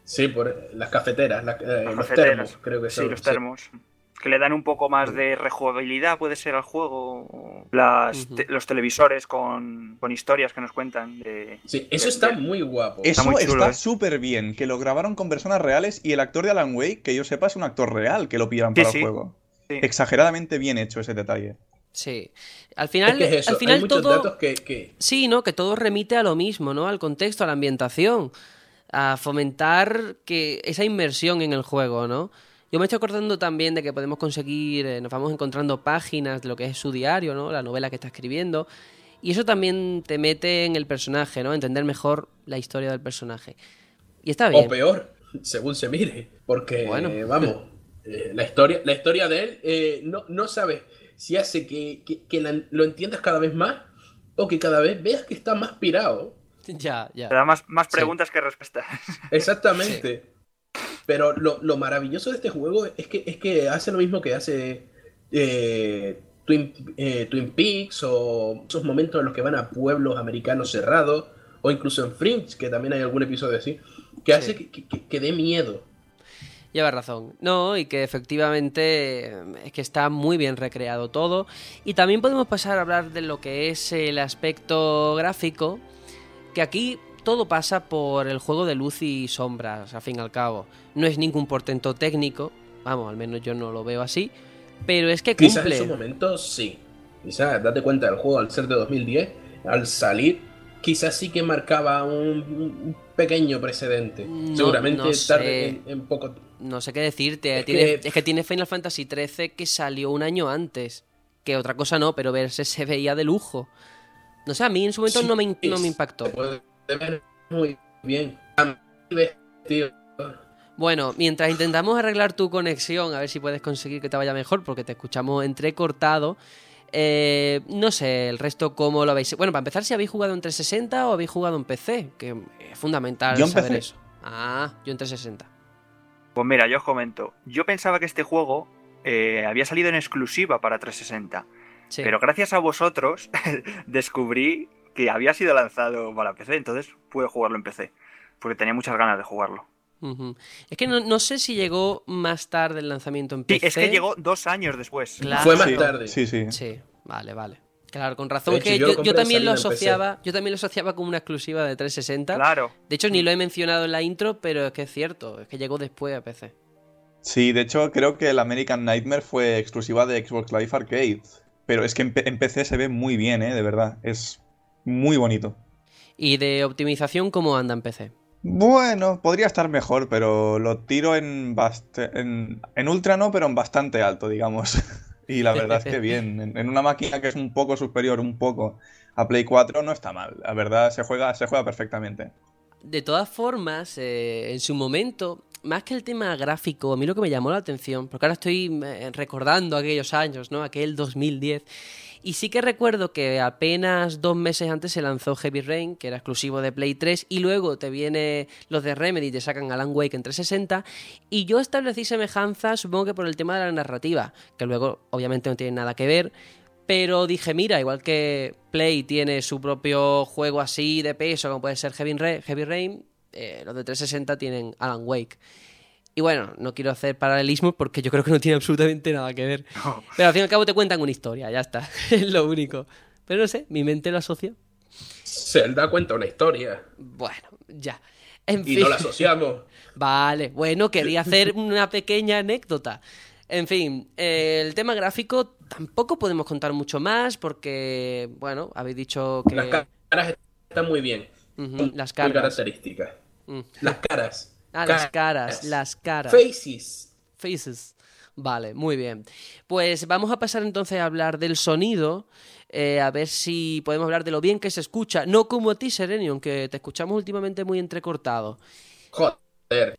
Sí, por las cafeteras, los termos, creo que son. Sí, los termos. Sí. Que le dan un poco más de rejugabilidad, puede ser, al juego. Los televisores con historias que nos cuentan. Está muy guapo. Eso está súper bien, que lo grabaron con personas reales y el actor de Alan Wake, que yo sepa, es un actor real que lo pillaron para el juego. Sí. Exageradamente bien hecho ese detalle. Sí. Al final, es que es al final hay muchos todo... datos que... Sí, ¿no? Que todo remite a lo mismo, ¿no? Al contexto, a la ambientación, a fomentar que esa inmersión en el juego, ¿no? Yo me estoy acordando también de que podemos conseguir, nos vamos encontrando páginas de lo que es su diario, ¿no? La novela que está escribiendo. Y eso también te mete en el personaje, ¿no? Entender mejor la historia del personaje. Y está bien. O peor, según se mire. Porque, la historia de él, no sabes si hace que lo entiendas cada vez más o que cada vez veas que está más pirado. Ya. Te da más preguntas que respuestas. Exactamente. Sí. Pero lo maravilloso de este juego es que hace lo mismo que hace Twin Peaks o esos momentos en los que van a pueblos americanos cerrados o incluso en Fringe, que también hay algún episodio así, hace que dé miedo. Lleva razón. No, y que efectivamente es que está muy bien recreado todo. Y también podemos pasar a hablar de lo que es el aspecto gráfico, que aquí... Todo pasa por el juego de luz y sombras, al fin y al cabo. No es ningún portento técnico, vamos, al menos yo no lo veo así, pero es que cumple. Quizás en su momento sí. Quizás, date cuenta, el juego al ser de 2010, al salir, quizás sí que marcaba un pequeño precedente. No, seguramente no sé. Tarde en poco. No sé qué decirte. Es que tiene Final Fantasy XIII que salió un año antes. Que otra cosa no, pero verse se veía de lujo. No sé, a mí en su momento no me impactó. De ver muy bien. Bueno, mientras intentamos arreglar tu conexión, a ver si puedes conseguir que te vaya mejor, porque te escuchamos entrecortado. No sé, el resto cómo lo habéis... Bueno, para empezar, si habéis jugado en 360 o habéis jugado en PC, que es fundamental saber eso. Ah, yo en 360. Pues mira, yo os comento. Yo pensaba que este juego había salido en exclusiva para 360. Sí. Pero gracias a vosotros descubrí que había sido lanzado para PC, entonces pude jugarlo en PC, porque tenía muchas ganas de jugarlo. Es que no sé si llegó más tarde el lanzamiento en PC. Sí, es que llegó 2 años después. Claro. Fue más tarde. Sí. Vale. Claro, con razón. Hecho, que yo también lo asociaba. Yo también lo asociaba como una exclusiva de 360. Claro. De hecho, ni lo he mencionado en la intro, pero es que es cierto, es que llegó después a PC. Sí, de hecho, creo que el American Nightmare fue exclusiva de Xbox Live Arcade. Pero es que en PC se ve muy bien, de verdad. Es... muy bonito. ¿Y de optimización cómo anda en PC? Bueno, podría estar mejor, pero lo tiro en ultra no, pero en bastante alto, digamos. Y la verdad es que bien. En una máquina que es un poco superior, un poco, a Play 4 no está mal. La verdad, se juega perfectamente. de todas formas, en su momento, más que el tema gráfico, a mí lo que me llamó la atención, porque ahora estoy recordando aquellos años, ¿no? Aquel 2010, y sí que recuerdo que apenas 2 meses antes se lanzó Heavy Rain, que era exclusivo de Play 3, y luego te viene los de Remedy y te sacan Alan Wake en 360, y yo establecí semejanza, supongo que por el tema de la narrativa, que luego obviamente no tiene nada que ver, pero dije, mira, igual que Play tiene su propio juego así de peso, como puede ser Heavy Rain, los de 360 tienen Alan Wake. Y bueno, no quiero hacer paralelismos porque yo creo que no tiene absolutamente nada que ver. No. Pero al fin y al cabo te cuentan una historia, ya está. Es lo único. Pero no sé, mi mente lo asocia. Zelda cuenta una historia. Bueno, ya. En fin. No la asociamos. Vale, bueno, quería hacer una pequeña anécdota. En fin, el tema gráfico tampoco podemos contar mucho más porque, bueno, habéis dicho que... Las caras están muy bien. Uh-huh. Las caras. Muy características. Uh-huh. Las caras. Ah, las caras. Faces. Vale, muy bien. Pues vamos a pasar entonces a hablar del sonido, a ver si podemos hablar de lo bien que se escucha. No como a ti, Serenium, que te escuchamos últimamente muy entrecortado. Joder,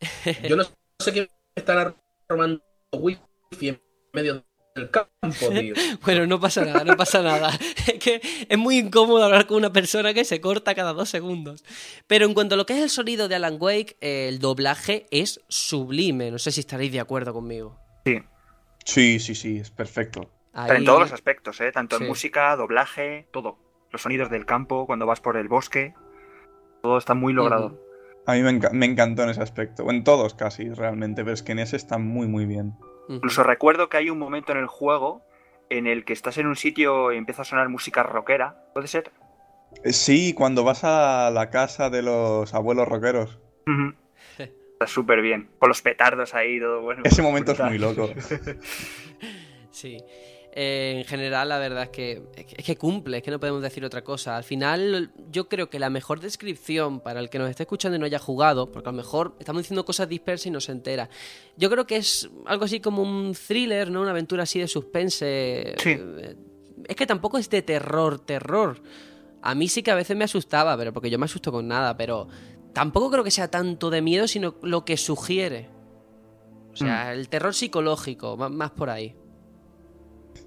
yo no sé qué estará robando wifi en medio del campo, tío. Bueno, no pasa nada. Es que es muy incómodo hablar con una persona que se corta cada 2 segundos. Pero en cuanto a lo que es el sonido de Alan Wake, el doblaje es sublime. No sé si estaréis de acuerdo conmigo. Sí, es perfecto. Ahí... Pero en todos los aspectos, tanto en música, doblaje, todo. Los sonidos del campo, cuando vas por el bosque, todo está muy logrado. Uh-huh. A mí me encantó en ese aspecto. En todos casi, realmente, pero es que en ese está muy, muy bien. Incluso recuerdo que hay un momento en el juego en el que estás en un sitio y empieza a sonar música rockera. ¿Puede ser? Sí, cuando vas a la casa de los abuelos rockeros. Uh-huh. Está súper bien. Con los petardos ahí, todo bueno. Ese momento brutal. Es muy loco. Sí. En general, la verdad es que cumple, es que no podemos decir otra cosa. Al final, yo creo que la mejor descripción para el que nos esté escuchando y no haya jugado, porque a lo mejor estamos diciendo cosas dispersas y no se entera. Yo creo que es algo así como un thriller, ¿no? Una aventura así de suspense. Sí. Es que tampoco es de terror. A mí sí que a veces me asustaba, pero porque yo me asusto con nada, pero tampoco creo que sea tanto de miedo, sino lo que sugiere. O sea, el terror psicológico, más por ahí.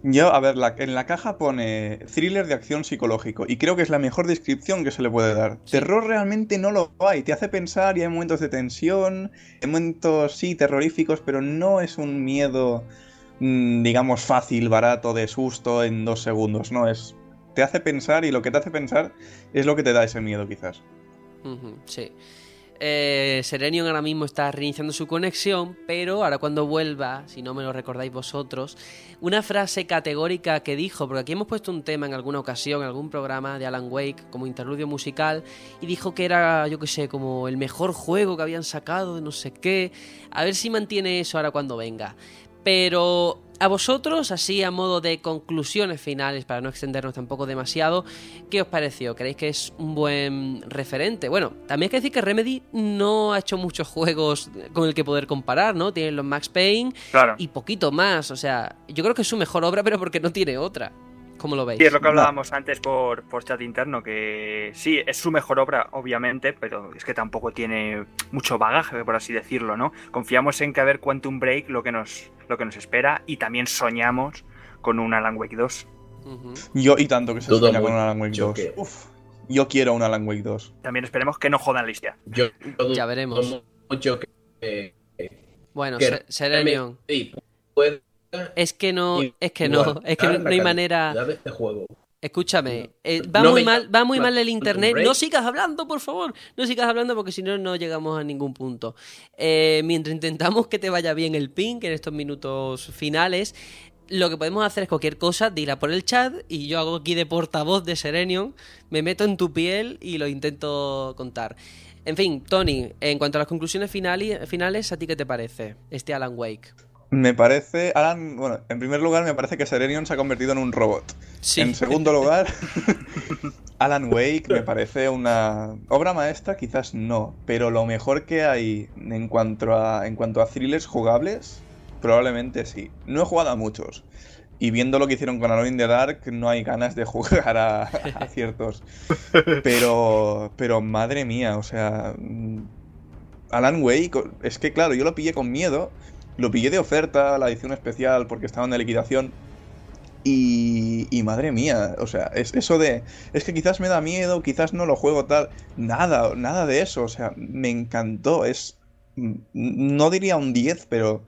Yo, a ver, en la caja pone thriller de acción psicológico y creo que es la mejor descripción que se le puede dar. Sí. Terror realmente no lo hay, te hace pensar y hay momentos de tensión, hay momentos, sí, terroríficos, pero no es un miedo, digamos, fácil, barato, de susto en 2 segundos, no, es... Te hace pensar y lo que te hace pensar es lo que te da ese miedo, quizás. Uh-huh, sí. Serenium ahora mismo está reiniciando su conexión, pero ahora cuando vuelva, si no me lo recordáis vosotros, una frase categórica que dijo, porque aquí hemos puesto un tema en alguna ocasión, en algún programa de Alan Wake como interludio musical, y dijo que era, yo qué sé, como el mejor juego que habían sacado de no sé qué, a ver si mantiene eso ahora cuando venga. Pero a vosotros, así a modo de conclusiones finales, para no extendernos tampoco demasiado, ¿qué os pareció? ¿Creéis que es un buen referente? Bueno, también hay que decir que Remedy no ha hecho muchos juegos con el que poder comparar, ¿no? Tienen los Max Payne, claro, y poquito más, o sea, yo creo que es su mejor obra, pero porque no tiene otra. ¿Cómo lo veis? Sí, es lo que hablábamos antes por chat interno, que sí, es su mejor obra, obviamente, pero es que tampoco tiene mucho bagaje, por así decirlo, ¿no? Confiamos en que a ver Quantum Break lo que nos espera, y también soñamos con un Alan Wake 2. Uh-huh. Yo, y tanto que se todo sueña con un Alan Wake 2. Uf, yo quiero un Alan Wake 2. También esperemos que no jodan la historia. Ya veremos. Bueno, Serenium. Sí, puede... Es que no hay manera. De este juego. Escúchame, va muy mal el internet. No sigas hablando, por favor. No sigas hablando porque si no, no llegamos a ningún punto. Mientras intentamos que te vaya bien el ping en estos minutos finales, lo que podemos hacer es cualquier cosa, dila por el chat y yo hago aquí de portavoz de Serenium, me meto en tu piel y lo intento contar. En fin, Tony, en cuanto a las conclusiones finales, ¿a ti qué te parece este Alan Wake? Me parece, Alan, bueno, en primer lugar me parece que Serenium se ha convertido en un robot. Sí. En segundo lugar, Alan Wake me parece una obra maestra, quizás no, pero lo mejor que hay en cuanto a thrillers jugables, probablemente sí. No he jugado a muchos Y viendo lo que hicieron con Alone in the Dark, no hay ganas de jugar a ciertos. Pero madre mía, o sea... Alan Wake, es que claro, yo lo pillé con miedo. Lo pillé de oferta, la edición especial, porque estaban de liquidación. Y madre mía, o sea, es eso de... Es que quizás me da miedo, quizás no lo juego tal... Nada, nada de eso, o sea, me encantó. Es... No diría un 10, pero...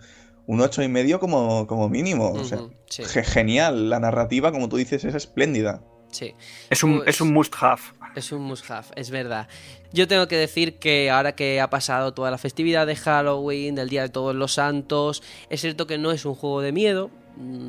Un 8,5 como mínimo, o sea, sí. Genial, la narrativa, como tú dices, es espléndida. Sí. Es un must have. Es un must have, es verdad. Yo tengo que decir que ahora que ha pasado toda la festividad de Halloween, del Día de Todos los Santos, es cierto que no es un juego de miedo.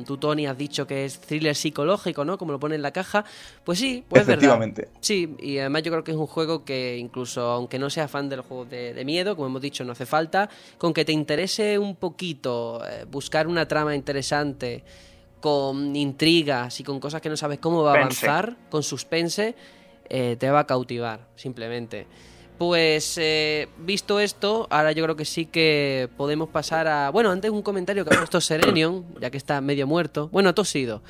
Tú, Tony, has dicho que es thriller psicológico, ¿no? Como lo pone en la caja. Pues sí, pues es verdad. Efectivamente. Sí, y además yo creo que es un juego que incluso, aunque no seas fan de los juegos de miedo, como hemos dicho, no hace falta, con que te interese un poquito, buscar una trama interesante, con intrigas y con cosas que no sabes cómo va a avanzar, con suspense, te va a cautivar, simplemente. Pues visto esto, ahora yo creo que sí que podemos pasar a... Bueno, antes un comentario que ha puesto Serenium, ya que está medio muerto. Bueno, tosido.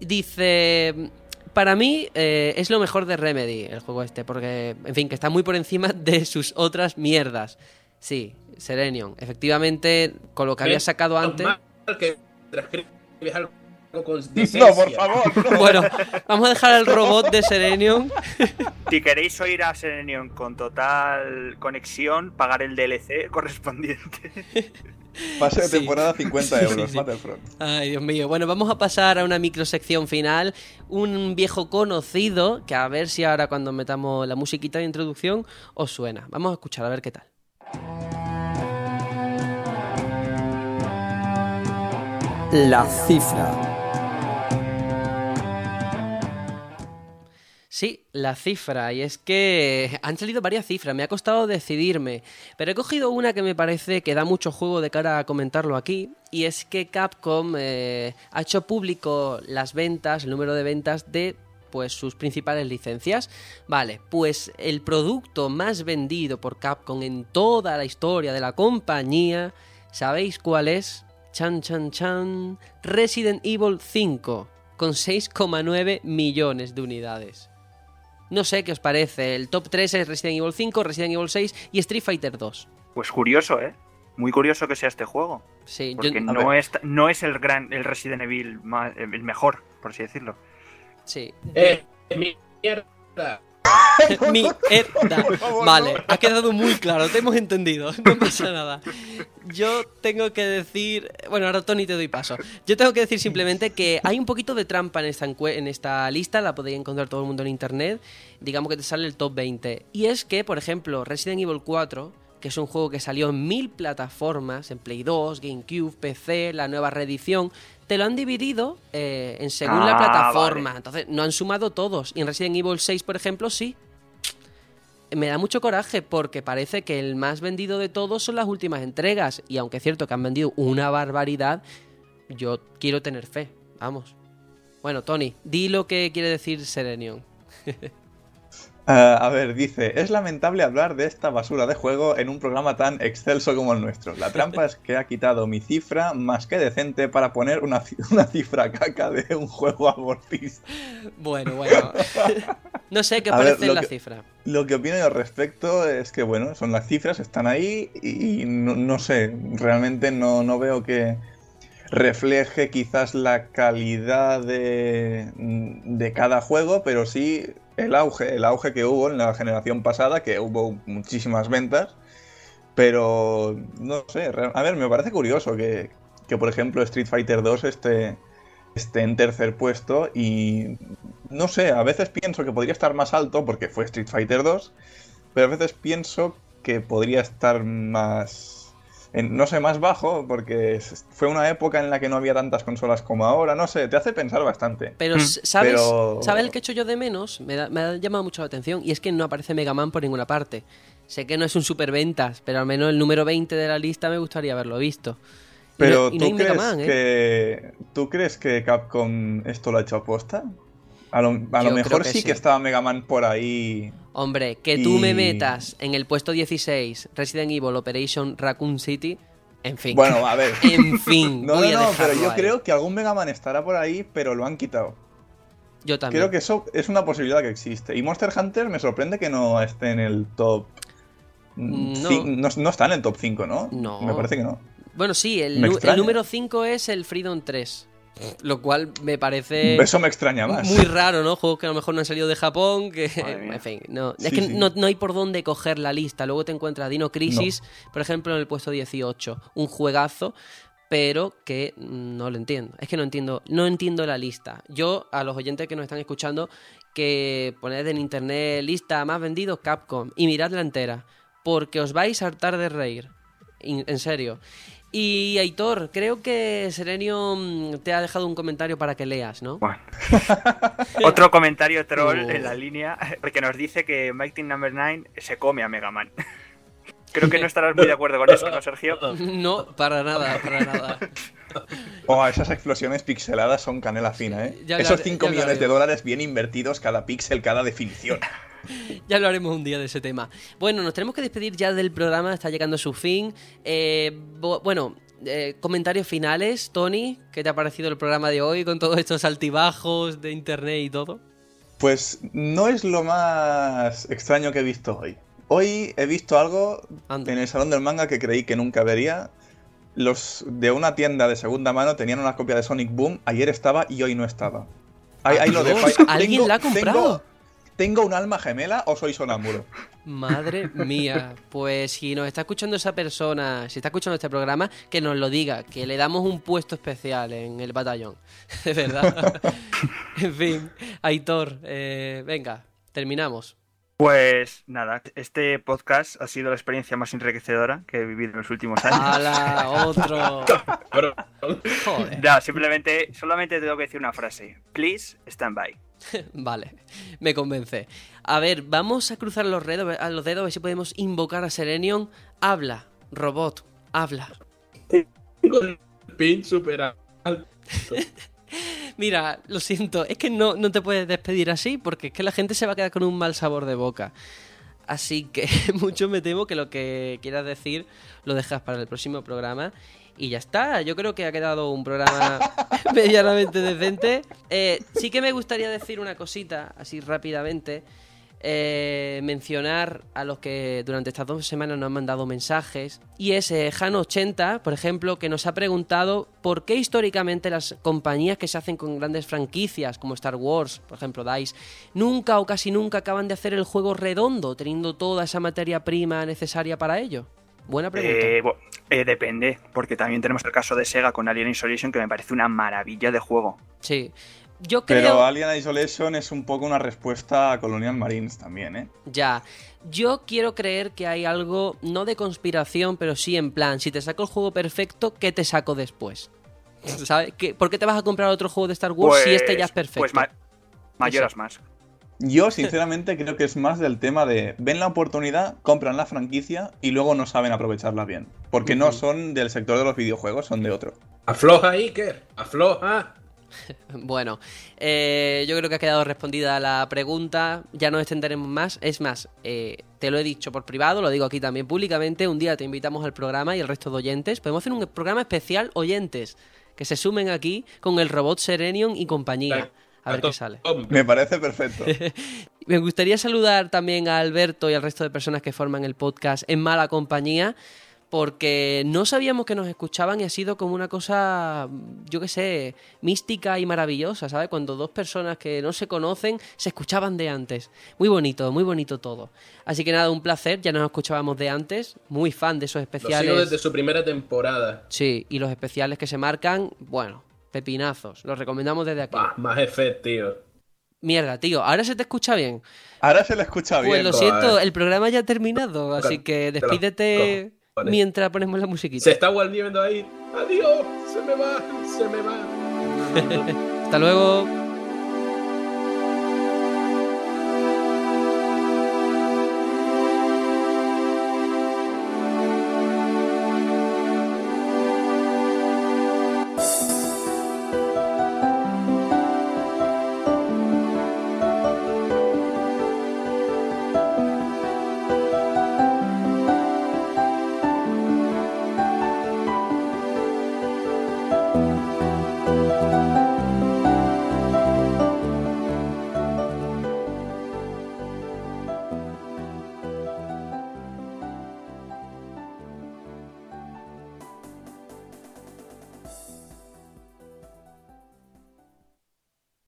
Dice, para mí es lo mejor de Remedy el juego este, porque, en fin, que está muy por encima de sus otras mierdas. Sí, Serenium, efectivamente, con lo que había sacado antes... Con no, por favor. No. Bueno, vamos a dejar el robot de Serenium. Si queréis oír a Serenium con total conexión, pagar el DLC correspondiente. Pase de temporada 50 euros, sí. Battlefront. Ay, Dios mío. Bueno, vamos a pasar a una microsección final. Un viejo conocido, que a ver si ahora cuando metamos la musiquita de introducción os suena. Vamos a escuchar, a ver qué tal. La cifra. Sí, la cifra, y es que han salido varias cifras, me ha costado decidirme, pero he cogido una que me parece que da mucho juego de cara a comentarlo aquí, y es que Capcom ha hecho público las ventas, el número de ventas de pues sus principales licencias. Vale, pues el producto más vendido por Capcom en toda la historia de la compañía, ¿sabéis cuál es? Chan, chan, chan, Resident Evil 5, con 6,9 millones de unidades. No sé qué os parece. El top 3 es Resident Evil 5, Resident Evil 6 y Street Fighter 2. Pues curioso, ¿eh? Muy curioso que sea este juego. Sí, porque no es el Resident Evil más, el mejor, por así decirlo. Sí. ¡Mierda! ¡Mierda! Vale, ha quedado muy claro, te hemos entendido. No pasa nada. Yo tengo que decir... Bueno, ahora Tony te doy paso. Yo tengo que decir simplemente que hay un poquito de trampa en esta lista, la podéis encontrar todo el mundo en internet. Digamos que te sale el top 20. Y es que, por ejemplo, Resident Evil 4, que es un juego que salió en 1000 plataformas, en Play 2, GameCube, PC, la nueva reedición... Te lo han dividido en según la plataforma. Vale. Entonces, no han sumado todos. Y en Resident Evil 6, por ejemplo, sí. Me da mucho coraje porque parece que el más vendido de todos son las últimas entregas. Y aunque es cierto que han vendido una barbaridad, yo quiero tener fe. Vamos. Bueno, Tony, di lo que quiere decir Serenium. A ver, dice, es lamentable hablar de esta basura de juego en un programa tan excelso como el nuestro. La trampa es que ha quitado mi cifra más que decente para poner una cifra caca de un juego abortista. Bueno. No sé qué parece la cifra. Lo que opino al respecto es que, bueno, son las cifras, están ahí y no sé, realmente no veo que... refleje quizás la calidad de cada juego, pero sí el auge que hubo en la generación pasada, que hubo muchísimas ventas, pero no sé, a ver, me parece curioso que por ejemplo Street Fighter 2 esté en tercer puesto y no sé, a veces pienso que podría estar más alto porque fue Street Fighter 2, pero a veces pienso que podría estar más... no sé, más bajo, porque fue una época en la que no había tantas consolas como ahora, no sé, te hace pensar bastante. Pero, ¿sabes el que echo yo de menos? Me ha llamado mucho la atención, y es que no aparece Mega Man por ninguna parte. Sé que no es un superventas, pero al menos el número 20 de la lista me gustaría haberlo visto. Pero y no hay Mega Man, ¿eh? ¿Tú crees que Capcom esto lo ha hecho aposta? A lo mejor sí que estaba Mega Man por ahí... Hombre, que tú me metas en el puesto 16 Resident Evil Operation Raccoon City, En fin. Bueno, a ver. En fin. No, voy no, a no, pero yo ahí. Creo que algún Mega Man estará por ahí, pero lo han quitado. Yo también. Creo que eso es una posibilidad que existe. Y Monster Hunter me sorprende que no esté en el top. No está en el top 5, ¿no? No. Me parece que no. Bueno, sí, el número 5 es el Freedom 3. Lo cual me parece. Eso me extraña más. Muy raro, ¿no? Juegos que a lo mejor no han salido de Japón. Que... En fin, no. Sí, es que sí. no hay por dónde coger la lista. Luego te encuentras Dino Crisis, por ejemplo, en el puesto 18. Un juegazo, pero que no lo entiendo. Es que no entiendo la lista. Yo, a los oyentes que nos están escuchando, que poned en internet lista más vendidos Capcom y miradla entera. Porque os vais a hartar de reír. En serio. Y Aitor, creo que Serenium te ha dejado un comentario para que leas, ¿no? Bueno. Otro comentario troll en la línea, porque nos dice que Mighty No. 9 se come a Mega Man. Creo que no estarás muy de acuerdo con eso, ¿no, Sergio? No, para nada. Oh, esas explosiones pixeladas son canela fina, ¿eh? Esos 5 millones de dólares bien invertidos cada píxel, cada definición. Ya lo haremos un día de ese tema. Bueno, nos tenemos que despedir ya del programa, está llegando a su fin. Comentarios finales, Tony, ¿qué te ha parecido el programa de hoy con todos estos altibajos de internet y todo? Pues no es lo más extraño que he visto hoy. Hoy he visto algo en el Salón del Manga que creí que nunca vería. Los de una tienda de segunda mano tenían una copia de Sonic Boom, ayer estaba y hoy no estaba. Ahí lo dejo. ¿Alguien la ha comprado? ¿Tengo un alma gemela o soy sonámbulo? Madre mía, pues si nos está escuchando esa persona, si está escuchando este programa, que nos lo diga, que le damos un puesto especial en el batallón, de verdad. En fin, Aitor, venga, terminamos. Pues nada, este podcast ha sido la experiencia más enriquecedora que he vivido en los últimos años. ¡Hala, otro! Joder. No, solamente tengo que decir una frase. Please, stand by. Vale, me convence. A ver, vamos a cruzar los dedos a ver si podemos invocar a Serenium. Habla, robot, habla. Con el pin super alto. Mira, lo siento, es que no te puedes despedir así porque es que la gente se va a quedar con un mal sabor de boca. Así que mucho me temo que lo que quieras decir lo dejas para el próximo programa. Y ya está, yo creo que ha quedado un programa medianamente decente. Sí que me gustaría decir una cosita, así rápidamente. Mencionar a los que durante estas 2 semanas nos han mandado mensajes. Y es Jan80, por ejemplo, que nos ha preguntado por qué históricamente las compañías que se hacen con grandes franquicias, como Star Wars, por ejemplo DICE, nunca o casi nunca acaban de hacer el juego redondo, teniendo toda esa materia prima necesaria para ello. Buena pregunta. Depende, porque también tenemos el caso de Sega con Alien Isolation, que me parece una maravilla de juego. Sí, yo creo... Pero Alien Isolation es un poco una respuesta a Colonial Marines también, ¿eh? Ya, yo quiero creer que hay algo, no de conspiración, pero sí en plan, si te saco el juego perfecto, ¿qué te saco después? ¿Sabes? ¿Por qué te vas a comprar otro juego de Star Wars si este ya es perfecto? Pues mayoras más. Yo, sinceramente, creo que es más del tema de ven la oportunidad, compran la franquicia y luego no saben aprovecharla bien. Porque no son del sector de los videojuegos, son de otro. ¡Afloja, Iker! ¡Afloja! Bueno, yo creo que ha quedado respondida la pregunta. Ya nos extenderemos más. Es más, te lo he dicho por privado, lo digo aquí también públicamente. Un día te invitamos al programa y el resto de oyentes. Podemos hacer un programa especial oyentes que se sumen aquí con el robot Serenium y compañía. Claro. A ver qué sale. Me parece perfecto. Me gustaría saludar también a Alberto y al resto de personas que forman el podcast En Mala Compañía, porque no sabíamos que nos escuchaban y ha sido como una cosa, yo qué sé, mística y maravillosa, ¿sabes? Cuando dos personas que no se conocen se escuchaban de antes. Muy bonito todo. Así que nada, un placer, ya nos escuchábamos de antes, muy fan de esos especiales. Lo sigo desde su primera temporada. Sí, y los especiales que se marcan, bueno... Pepinazos, los recomendamos desde aquí. Más efectivo. Mierda, tío, ¿ahora se te escucha bien? Ahora se le escucha bien. Pues lo siento, el programa ya ha terminado, así que despídete mientras ponemos la musiquita. Se está volviendo ahí. ¡Adiós! ¡Se me va! ¡Se me va! ¡Hasta luego!